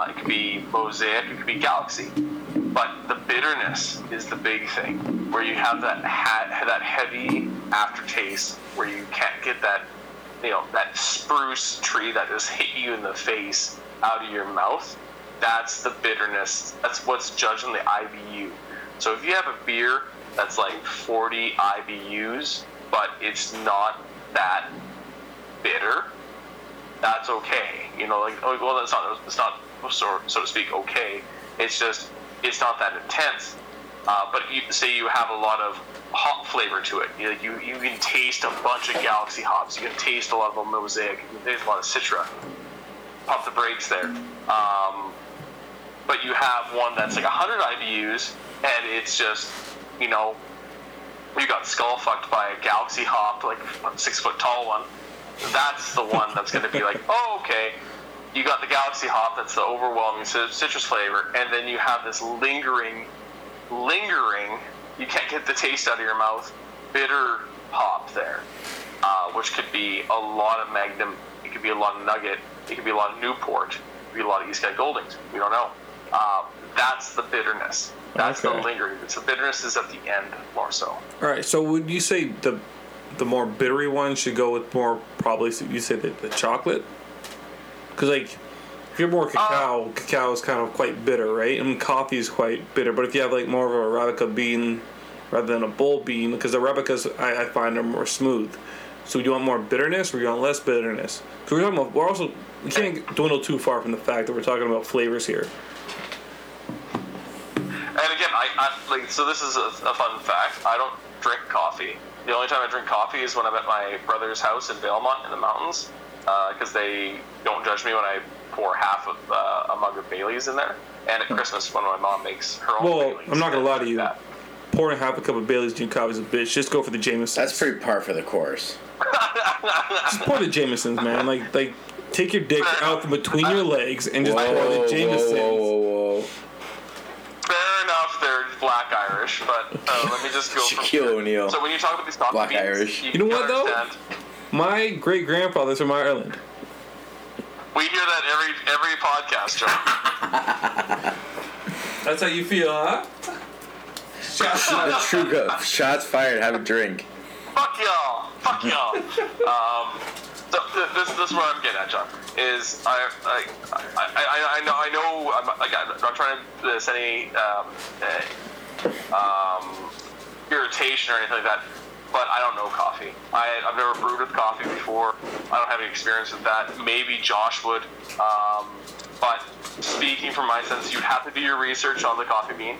It could be Mosaic, it could be Galaxy. But the bitterness is the big thing, where you have that heavy aftertaste, where you can't get that, you know, that spruce tree that just hit you in the face out of your mouth. That's the bitterness. That's what's judged in the IBU. So if you have a beer that's like 40 IBUs, but it's not that bitter, that's okay. You know, like, oh, well, it's not, so to speak, okay. It's just, it's not that intense. But you say you have a lot of hop flavor to it. You can taste a bunch of Galaxy hops. You can taste a lot of Mosaic. You can taste a lot of Citra. Pop the brakes there. But you have one that's like 100 IBUs, and it's just, you know, you got skull fucked by a Galaxy hop, like a 6 foot tall one. That's the one that's going to be like, oh, okay. You got the Galaxy hop that's the overwhelming citrus flavor, and then you have this lingering, you can't get the taste out of your mouth, bitter hop there, which could be a lot of Magnum, it could be a lot of Nugget, it could be a lot of Newport, it could be a lot of East Kent Goldings, we don't know. That's the bitterness. That's okay. The lingering. So bitterness is at the end more so. All right, so would you say the more bittery one should go with more, probably, you say the chocolate? Because, like, if you're more cacao is kind of quite bitter, right? I mean, coffee is quite bitter, but if you have like more of a Arabica bean rather than a bull bean, because the Arabicas I find are more smooth. So you want more bitterness, or you want less bitterness? Because we're talking about, we can't dwindle too far from the fact that we're talking about flavors here. And again, I like, so this is a fun fact. I don't drink coffee. The only time I drink coffee is when I'm at my brother's house in Valemont in the mountains, because they don't judge me when I pour half of a mug of Bailey's in there. And at Christmas, when my mom makes her own Bailey's. Well, I'm not going to lie to you. That. Pouring half a cup of Bailey's in your coffee is a bitch. Just go for the Jamesons. That's pretty par for the course. Just pour the Jamesons, man. Like, take your dick out from between your legs and just pour the Jamesons. Whoa. Fair enough, they're black Irish, but let me just go from Shaquille O'Neal. So when you talk about these coffee black beans, Irish. You know what, understand. Though? My great-grandfather's from Ireland. We hear that every podcast, John. That's how you feel, huh? Shots fired. Have a drink. Fuck y'all. This is where I'm getting at, John. Is I know. I'm not trying to send any irritation or anything like that. But I don't know coffee. I've never brewed with coffee before. I don't have any experience with that. Maybe Josh would. But speaking from my sense, you'd have to do your research on the coffee bean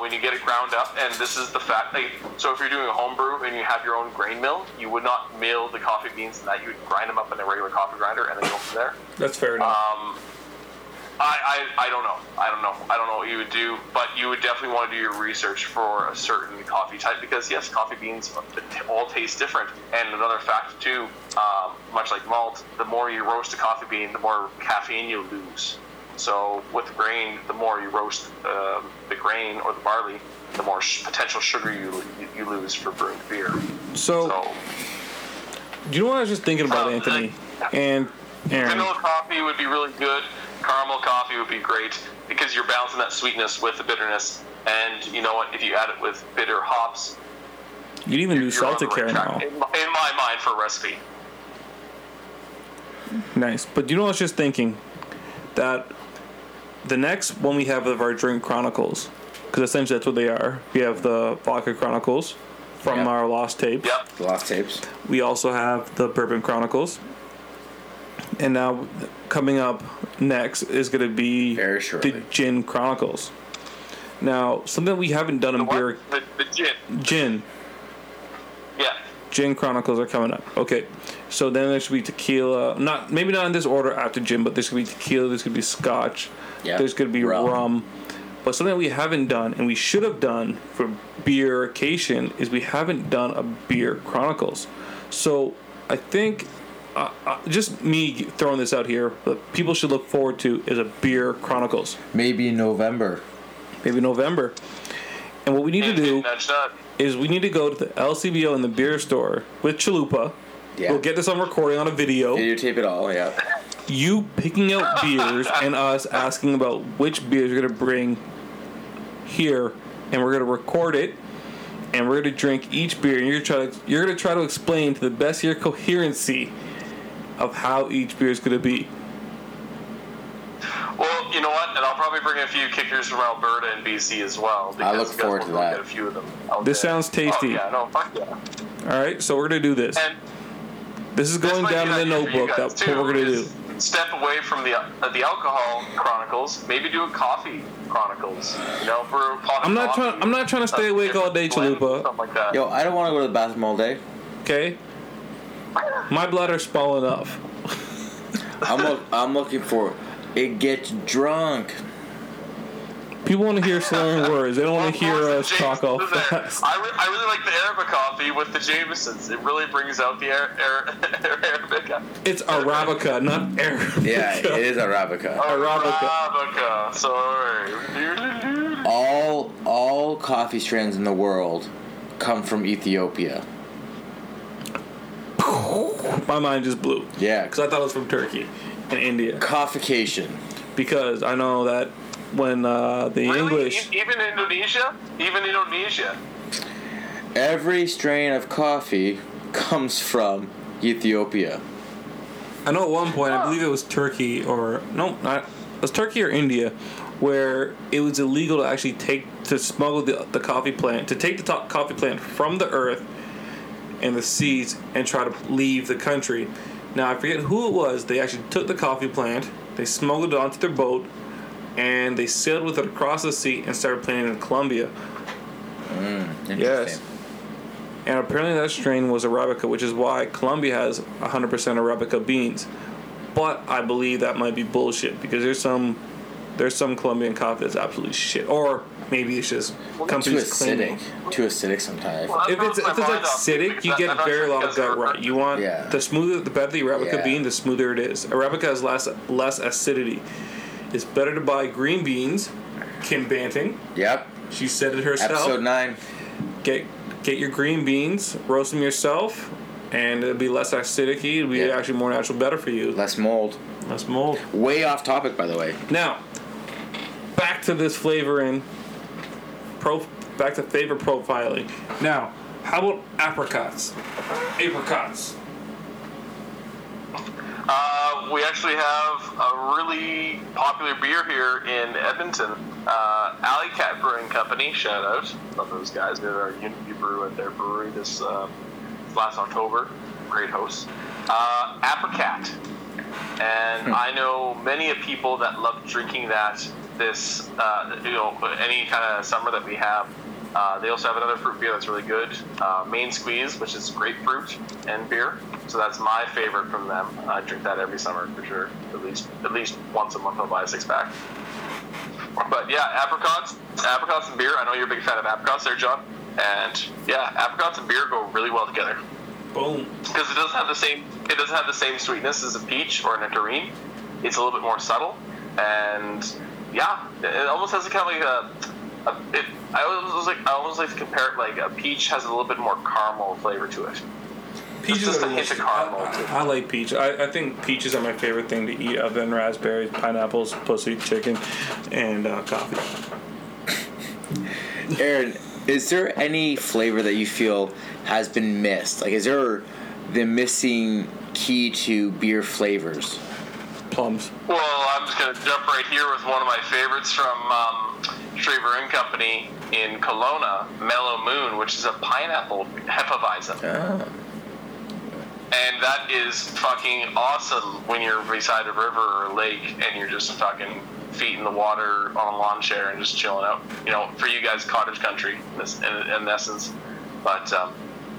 when you get it ground up. And this is the fact. Like, so if you're doing a home brew and you have your own grain mill, you would not mill the coffee beans in that. You would grind them up in a regular coffee grinder and then go from there. That's fair enough. I don't know what you would do, but you would definitely want to do your research for a certain coffee type, because yes, coffee beans all taste different. And another fact too, much like malt, the more you roast a coffee bean, the more caffeine you lose. So with the grain, the more you roast the grain or the barley, the more potential sugar you lose for brewing beer. So do you know what I was just thinking about, Anthony and Aaron? Vanilla coffee would be really good. Caramel coffee would be great, because you're balancing that sweetness with the bitterness, and you know what, if you add it with bitter hops, you'd even do salted caramel in my mind for a recipe. Nice. But you know, I was just thinking that the next one we have of our drink chronicles, because essentially that's what they are. We have the vodka chronicles from our lost tape. Yep. The lost tapes. We also have the bourbon chronicles. And now, coming up next is going to be the Gin Chronicles. Now, something we haven't done in beer... The gin. Gin Chronicles are coming up. Okay, so then there should be tequila. Maybe not in this order after gin, but there should be tequila. There's going to be scotch. Yeah. There's going to be rum. But something we haven't done, and we should have done for Beercation, is we haven't done a Beer Chronicles. So I think just me throwing this out here, but people should look forward to is a Beer Chronicles. Maybe in November. And what we need to do is we need to go to the LCBO and the beer store with Chalupa. Yeah. We'll get this on recording on a video. Videotape it all, yeah. You picking out beers and us asking about which beers you're going to bring here, and we're going to record it, and we're going to drink each beer, and you're going to try to explain to the best of your coherency of how each beer is going to be. Well, you know what? And I'll probably bring a few kickers from Alberta and BC as well. I look forward to that. Get a few of them this there. Sounds tasty. Oh, yeah. No, fuck yeah. All right, so we're going to do this. And this is going down in the notebook. That's what we're going to do. Step away from the alcohol chronicles. Maybe do a coffee chronicles. You know, for coffee. I'm not trying to stay awake all day, Chalupa. Something like that. Yo, I don't want to go to the bathroom all day. Okay. My bladder's small enough. I'm looking for. It gets drunk. People want to hear slang words. They don't want to hear us talk all fast. I really like the Arabic coffee with the Jamesons. It really brings out the Arabica. It's Arabica, not Arabica. Yeah, it is Arabica. Arabica. Sorry. All coffee strands in the world come from Ethiopia. My mind just blew. Yeah. Because I thought it was from Turkey. In India. Coffication. Because I know that when the really? English... Even Indonesia? Every strain of coffee comes from Ethiopia. I know at one point, I believe it was Turkey or... No, not, it was Turkey or India, where it was illegal to actually smuggle the coffee plant, to take the coffee plant from the earth and the seeds and try to leave the country. Now, I forget who it was. They actually took the coffee plant, they smuggled it onto their boat, and they sailed with it across the sea and started planting in Colombia. Interesting. Yes. And apparently that strain was Arabica, which is why Colombia has 100% Arabica beans. But I believe that might be bullshit, because there's some Colombian coffee that's absolutely shit. Or maybe it's just companies claiming. Too acidic sometimes. Well, if it's acidic, you get very long gut rot. You want the smoother, the better the Arabica bean, the smoother it is. Arabica has less acidity. It's better to buy green beans. Kim Banting. Yep. She said it herself. Episode 9. Get your green beans, roast them yourself, and it'll be less acidic. It'll be actually more natural, better for you. Less mold. Way off topic, by the way. Now, back to this flavoring. Back to flavor profiling. Now, how about apricots? We actually have a really popular beer here in Edmonton. Alley Cat Brewing Company, shout out. Love those guys. They had our Unity Brew at their brewery this last October. Great hosts. Apricat. And I know many of people that love drinking that. This, any kind of summer that we have. They also have another fruit beer that's really good, Main Squeeze, which is grapefruit and beer. So that's my favorite from them. I drink that every summer for sure. At least once a month I'll buy a 6-pack. But yeah, apricots and beer. I know you're a big fan of apricots there, John. And yeah, apricots and beer go really well together. Boom. Because it doesn't have the same sweetness as a peach or a nectarine. It's a little bit more subtle. And yeah, it almost has a kind of like I almost like to compare it like a peach has a little bit more caramel flavor to it. Peach is just a hint of caramel. I like peach. I think peaches are my favorite thing to eat, other than raspberries, pineapples, pussy, chicken, and coffee. Aaron, is there any flavor that you feel has been missed? Like, is there the missing key to beer flavors? Plums. Well, I'm just going to jump right here with one of my favorites from Fruli Brewing Company in Kelowna, Mellow Moon, which is a pineapple Hefeweizen. And that is fucking awesome when you're beside a river or a lake and you're just fucking feet in the water on a lawn chair and just chilling out. You know, for you guys, cottage country in essence. But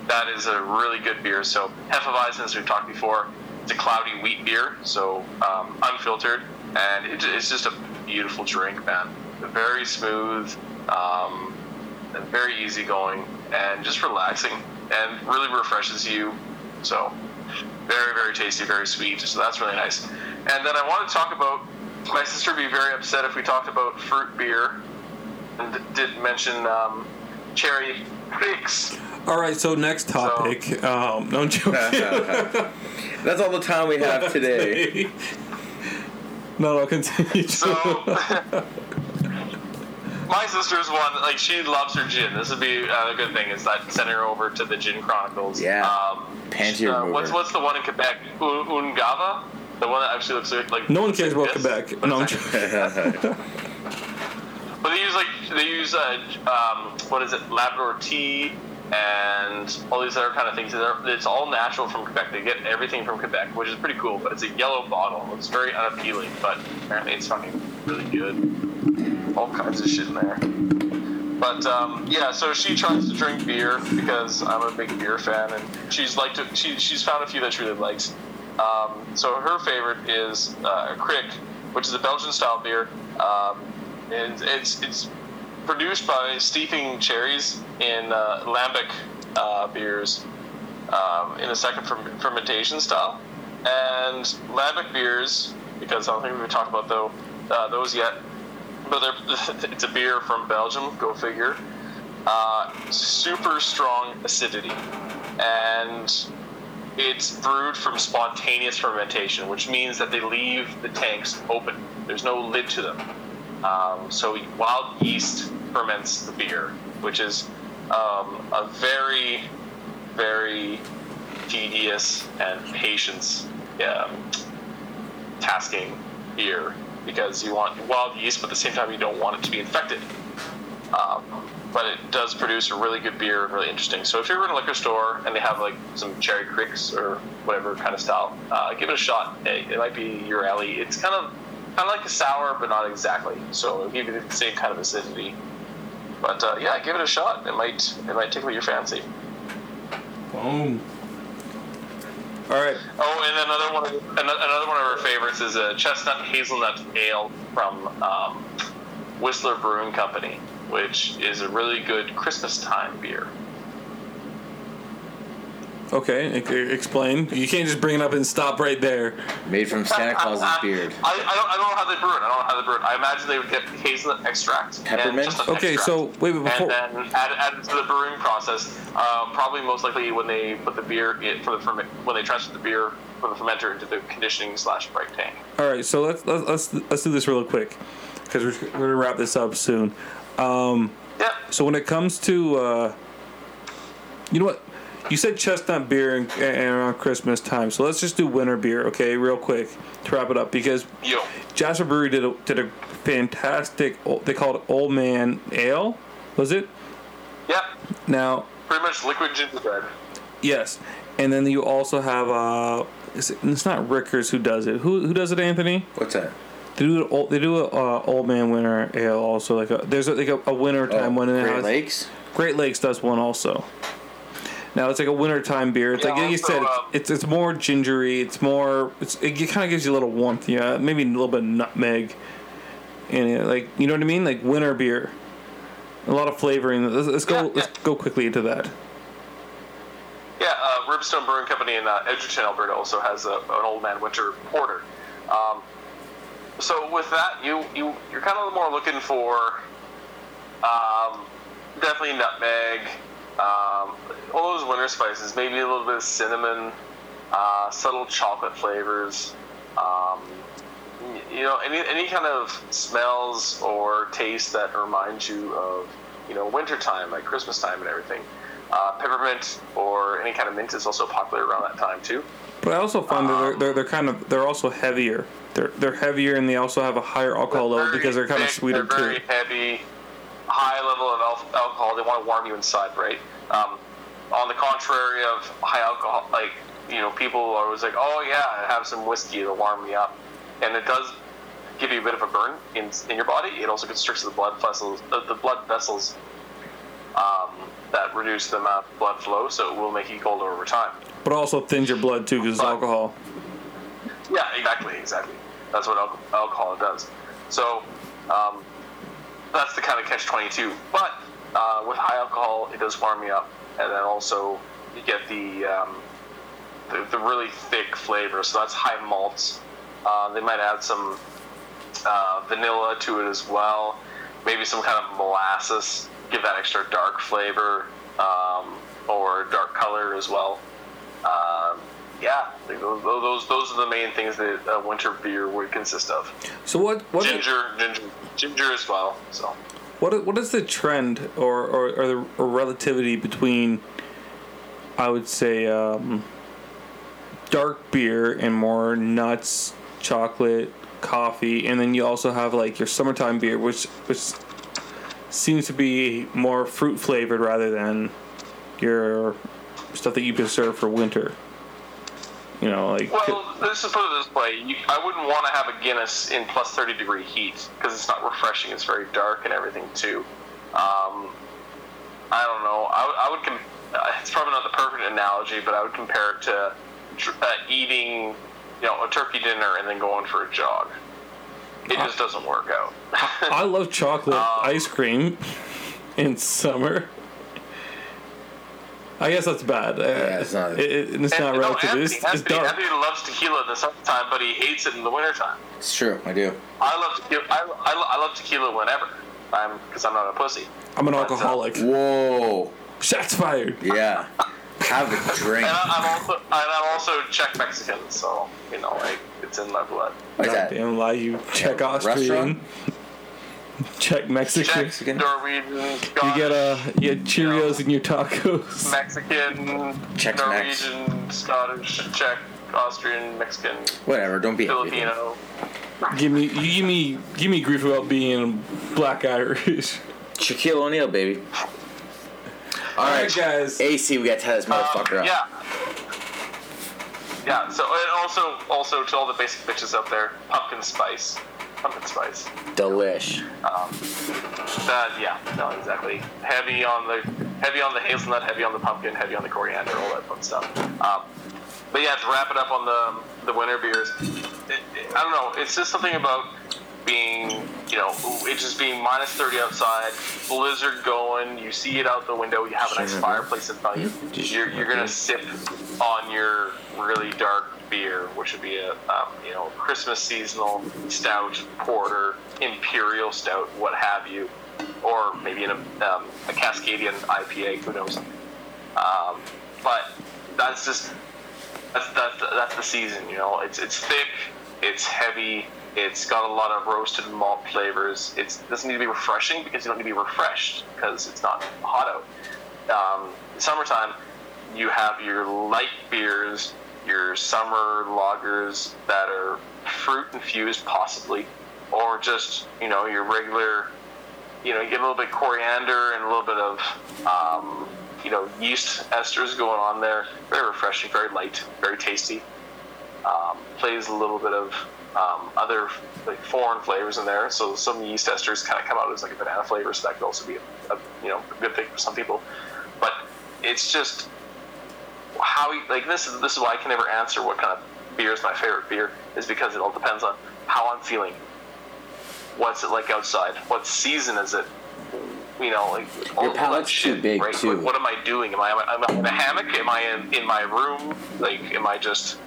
that is a really good beer. So Hefeweizen, as we've talked before, it's a cloudy wheat beer, so unfiltered, and it's just a beautiful drink, man. Very smooth, and very easygoing, and just relaxing, and really refreshes you. So very, very tasty, very sweet. So that's really nice. And then I want to talk about, my sister would be very upset if we talked about fruit beer and didn't mention cherry picks. All right, so next topic. Don't joke. That's all the time we have today. No, I'll continue. So, my sister's one, like, she loves her gin. This would be a good thing, is that send her over to the Gin Chronicles. Yeah. Panty remover. What's the one in Quebec? Ungava? The one that actually looks like... No one cares about Quebec. No, I'm joking. But they use what is it, Labrador tea and all these other kind of things. It's all natural from Quebec. They get everything from Quebec, which is pretty cool, but it's a yellow bottle. It's very unappealing, but apparently it's fucking really good. All kinds of shit in there. But, yeah, so she tries to drink beer because I'm a big beer fan, and she's found a few that she really likes. So her favorite is Krik, which is a Belgian-style beer, and it's produced by steeping cherries in Lambic beers in a second fermentation style. And Lambic beers, because I don't think we've talked about those yet, but it's a beer from Belgium, go figure. Super strong acidity, and it's brewed from spontaneous fermentation, which means that they leave the tanks open. There's no lid to them. So wild yeast ferments the beer, which is a very, very tedious and tasking beer, because you want wild yeast, but at the same time you don't want it to be infected. But it does produce a really good beer, really interesting. So if you're in a liquor store and they have like some cherry Kriks or whatever kind of style, give it a shot. It might be your alley. It's kind of like a sour, but not exactly. So it'll give you the same kind of acidity. But yeah, give it a shot. It might tickle your fancy. Boom. All right. Oh, and another one of our favorites is a chestnut hazelnut ale from Whistler Brewing Company, which is a really good Christmas time beer. Okay, explain. You can't just bring it up and stop right there. Made from Santa Claus's beard. I don't know how they brew it. I imagine they would get hazelnut extract. Peppermint? And then add it to the brewing process. Probably most likely when they put the beer when they transfer the beer from the fermenter into the conditioning / bright tank. All right, so let's do this real quick, because we're going to wrap this up soon. Yeah. So when it comes to, you know what? You said chestnut beer and around Christmas time, so let's just do winter beer, okay, real quick, to wrap it up, because Jasper Brewery did a fantastic, they called it Old Man Ale, was it? Yep. Now, pretty much liquid gingerbread. Yes, and then you also have, it's not Rickers who does it. Who does it, Anthony? What's that? They do an Old Man Winter Ale also, there's a wintertime one. Great Lakes? Great Lakes does one also. Now it's like a wintertime beer. It's like you said, it's more gingery. It kind of gives you a little warmth. Yeah, maybe a little bit of nutmeg, and like, you know what I mean, like winter beer, a lot of flavoring. Let's go quickly into that. Yeah, Ribstone Brewing Company in Edgerton, Alberta, also has an Old Man Winter Porter. So with that, you're kind of more looking for definitely nutmeg. All those winter spices, maybe a little bit of cinnamon, subtle chocolate flavors, any kind of smells or taste that reminds you of, wintertime, like Christmas time and everything. Peppermint or any kind of mint is also popular around that time too. But I also find that they're also heavier. They're heavier, and they also have a higher alcohol level because they're kind of sweeter too. They're very heavy. High level of alcohol, they want to warm you inside, right? On the contrary of high alcohol, like, people are always like, oh yeah, have some whiskey, it'll warm me up. And it does give you a bit of a burn in your body. It also constricts the blood vessels that reduces the amount of blood flow, so it will make you colder over time. But also thins your blood, too, because it's alcohol. Yeah, exactly. That's what alcohol does. So that's the kind of catch-22. But with high alcohol, it does warm you up. And then also you get the really thick flavor, so that's high malts. They might add some vanilla to it as well, maybe some kind of molasses, give that extra dark flavor or dark color as well. Yeah, those are the main things that a winter beer would consist of. So what ginger as well. So what is the trend or relativity between, I would say, dark beer and more nuts, chocolate, coffee, and then you also have like your summertime beer, which seems to be more fruit flavored rather than your stuff that you can serve for winter. You know, like. Well, let's just put it this way: I wouldn't want to have a Guinness in plus 30-degree heat because it's not refreshing. It's very dark and everything too. I don't know. It's probably not the perfect analogy, but I would compare it to eating, you know, a turkey dinner and then going for a jog. It just doesn't work out. I love chocolate ice cream in summer. I guess that's bad. Yeah, it's not. It's not relative. Anthony loves tequila in the summertime, but he hates it in the wintertime. It's true. I do. I love tequila. I love tequila whenever. Because I'm not a pussy. I'm an alcoholic. Whoa! Shots fired. Yeah. Have a drink. And I'm also Czech Mexican, so you know, like it's in my blood. Goddamn lie, you Czech Austrian. Czech Mexican. Czech, Norwegian, Scottish, you get Cheerios in your tacos. Mexican, Czech, Norwegian, Scottish, Czech, Austrian, Mexican. Whatever, don't be Filipino. Happy. Give me grief about being Black Irish. Shaquille O'Neal, baby. All right, guys. AC, we gotta tie this motherfucker up. Yeah. So and also to all the basic bitches out there, pumpkin spice. Delish. Exactly. Heavy on the hazelnut, heavy on the pumpkin, heavy on the coriander, all that fun stuff. But yeah, to wrap it up on the winter beers, I don't know. It's just something about being, you know, it just being minus 30 outside, blizzard going. You see it out the window. You have a nice fireplace in front of you. You're gonna sip on your really dark beer, which would be a Christmas seasonal stout, porter, imperial stout, what have you, or maybe a Cascadian IPA, who knows? But that's the season, you know. It's thick, it's heavy, it's got a lot of roasted malt flavors. It doesn't need to be refreshing because you don't need to be refreshed because it's not hot out. Summertime, you have your light beers, your summer lagers that are fruit infused possibly, or just, you know, your regular, you know, you get a little bit of coriander and a little bit of yeast esters going on there. Very refreshing, very light, very tasty. Plays a little bit of other like foreign flavors in there, so some yeast esters kind of come out as like a banana flavor, so that could also be a good thing for some people. But it's just this is why I can never answer what kind of beer is my favorite beer, is because it all depends on how I'm feeling. What's it like outside? What season is it? You know, like all your palate's too big, right? Too. Like, what am I doing? Am I in a hammock? Am I in my room? Like, am I just,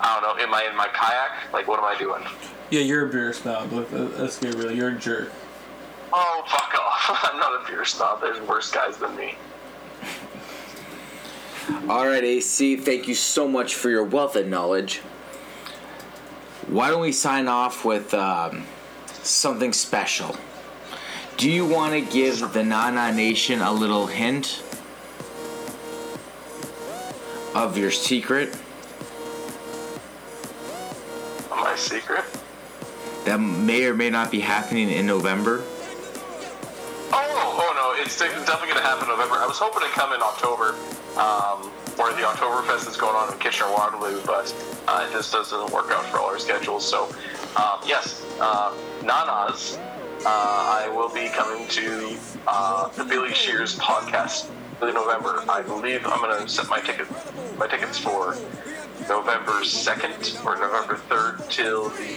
I don't know, am I in my kayak? Like, what am I doing? Yeah, you're a beer snob. Let's get real. You're a jerk. Oh, fuck off. I'm not a beer snob. There's worse guys than me. All right, AC, thank you so much for your wealth of knowledge. Why don't we sign off with something special? Do you want to give the Na-Na Nation a little hint of your secret? My secret? That may or may not be happening in November. Oh no, it's definitely going to happen in November. I was hoping to come in October. Or the Oktoberfest that's going on in Kitchener-Waterloo, but it just doesn't work out for all our schedules. So, yes, Nana's I will be coming to the Billy Shears podcast in November. I believe I'm going to set my tickets for November 2nd or November 3rd till the,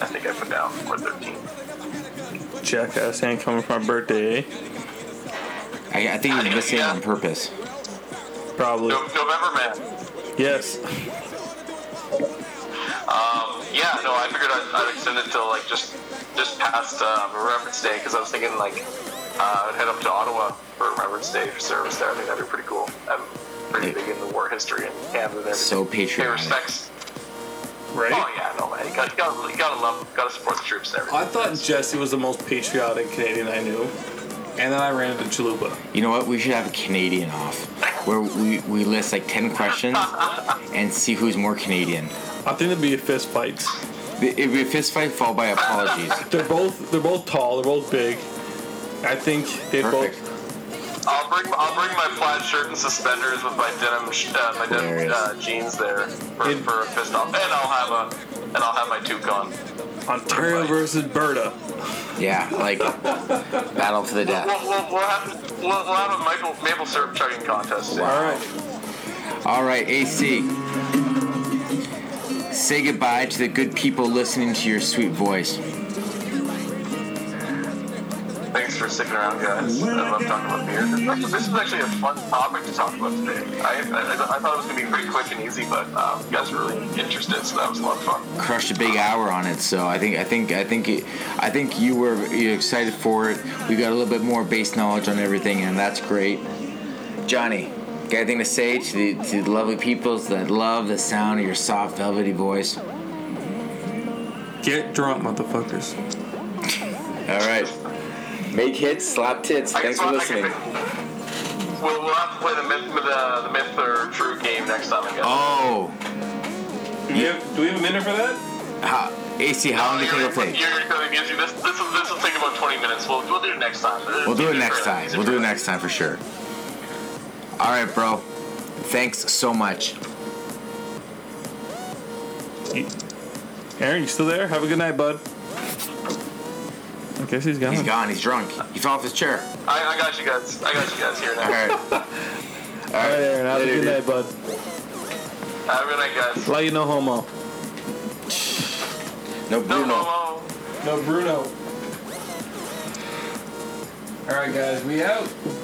I think I put down, or 13th. Jackass ain't coming for my birthday, eh? I think you're missing it on purpose. Probably. November, man. Yes. I figured I'd extend it till like just past Remembrance Day, because I was thinking I'd head up to Ottawa for Remembrance Day for service there. I think that'd be pretty cool. I'm pretty big into war history in Canada and everything. So patriotic. Hey, respects. Right? Oh yeah, no man. You gotta support the troops and everything. I thought Jesse was the most patriotic Canadian I knew, and then I ran into Chalupa. You know what? We should have a Canadian off, where we list 10 questions and see who's more Canadian. I think it'd be a fist fight. It'd be a fist fight followed by apologies. They're both tall. They're both big. I think they both. I'll bring my plaid shirt and suspenders with my denim jeans there for a fist off, and I'll have my toucan. Ontario versus Berta. Yeah, battle to the death. We'll have a maple syrup chugging contest. Wow. All right, AC. Say goodbye to the good people listening to your sweet voice. Thanks for sticking around, guys. I love talking about beer. This is actually a fun topic to talk about today. I thought it was going to be pretty quick and easy, but you guys were really interested, so that was a lot of fun. Crushed a big hour on it, so I think you were excited for it. We got a little bit more base knowledge on everything, and that's great. Johnny, got anything to say to the lovely people that love the sound of your soft, velvety voice? Get drunk, motherfuckers. All right. Make hits, slap tits. Thanks for listening. We'll have to play the myth or true game next time. Again. Oh. Do we have a minute for that? AC, how long do you think it'll take? This will take about 20 minutes. We'll do it next time. We'll do it next time for sure. All right, bro. Thanks so much. Aaron, you still there? Have a good night, bud. I guess he's gone. He's gone. He's drunk. He fell off his chair. I got you guys. Here now. All right. All right, Aaron. Have a good night, bud. Have a good night, guys. Why you no homo? No Bruno. All right, guys. We out.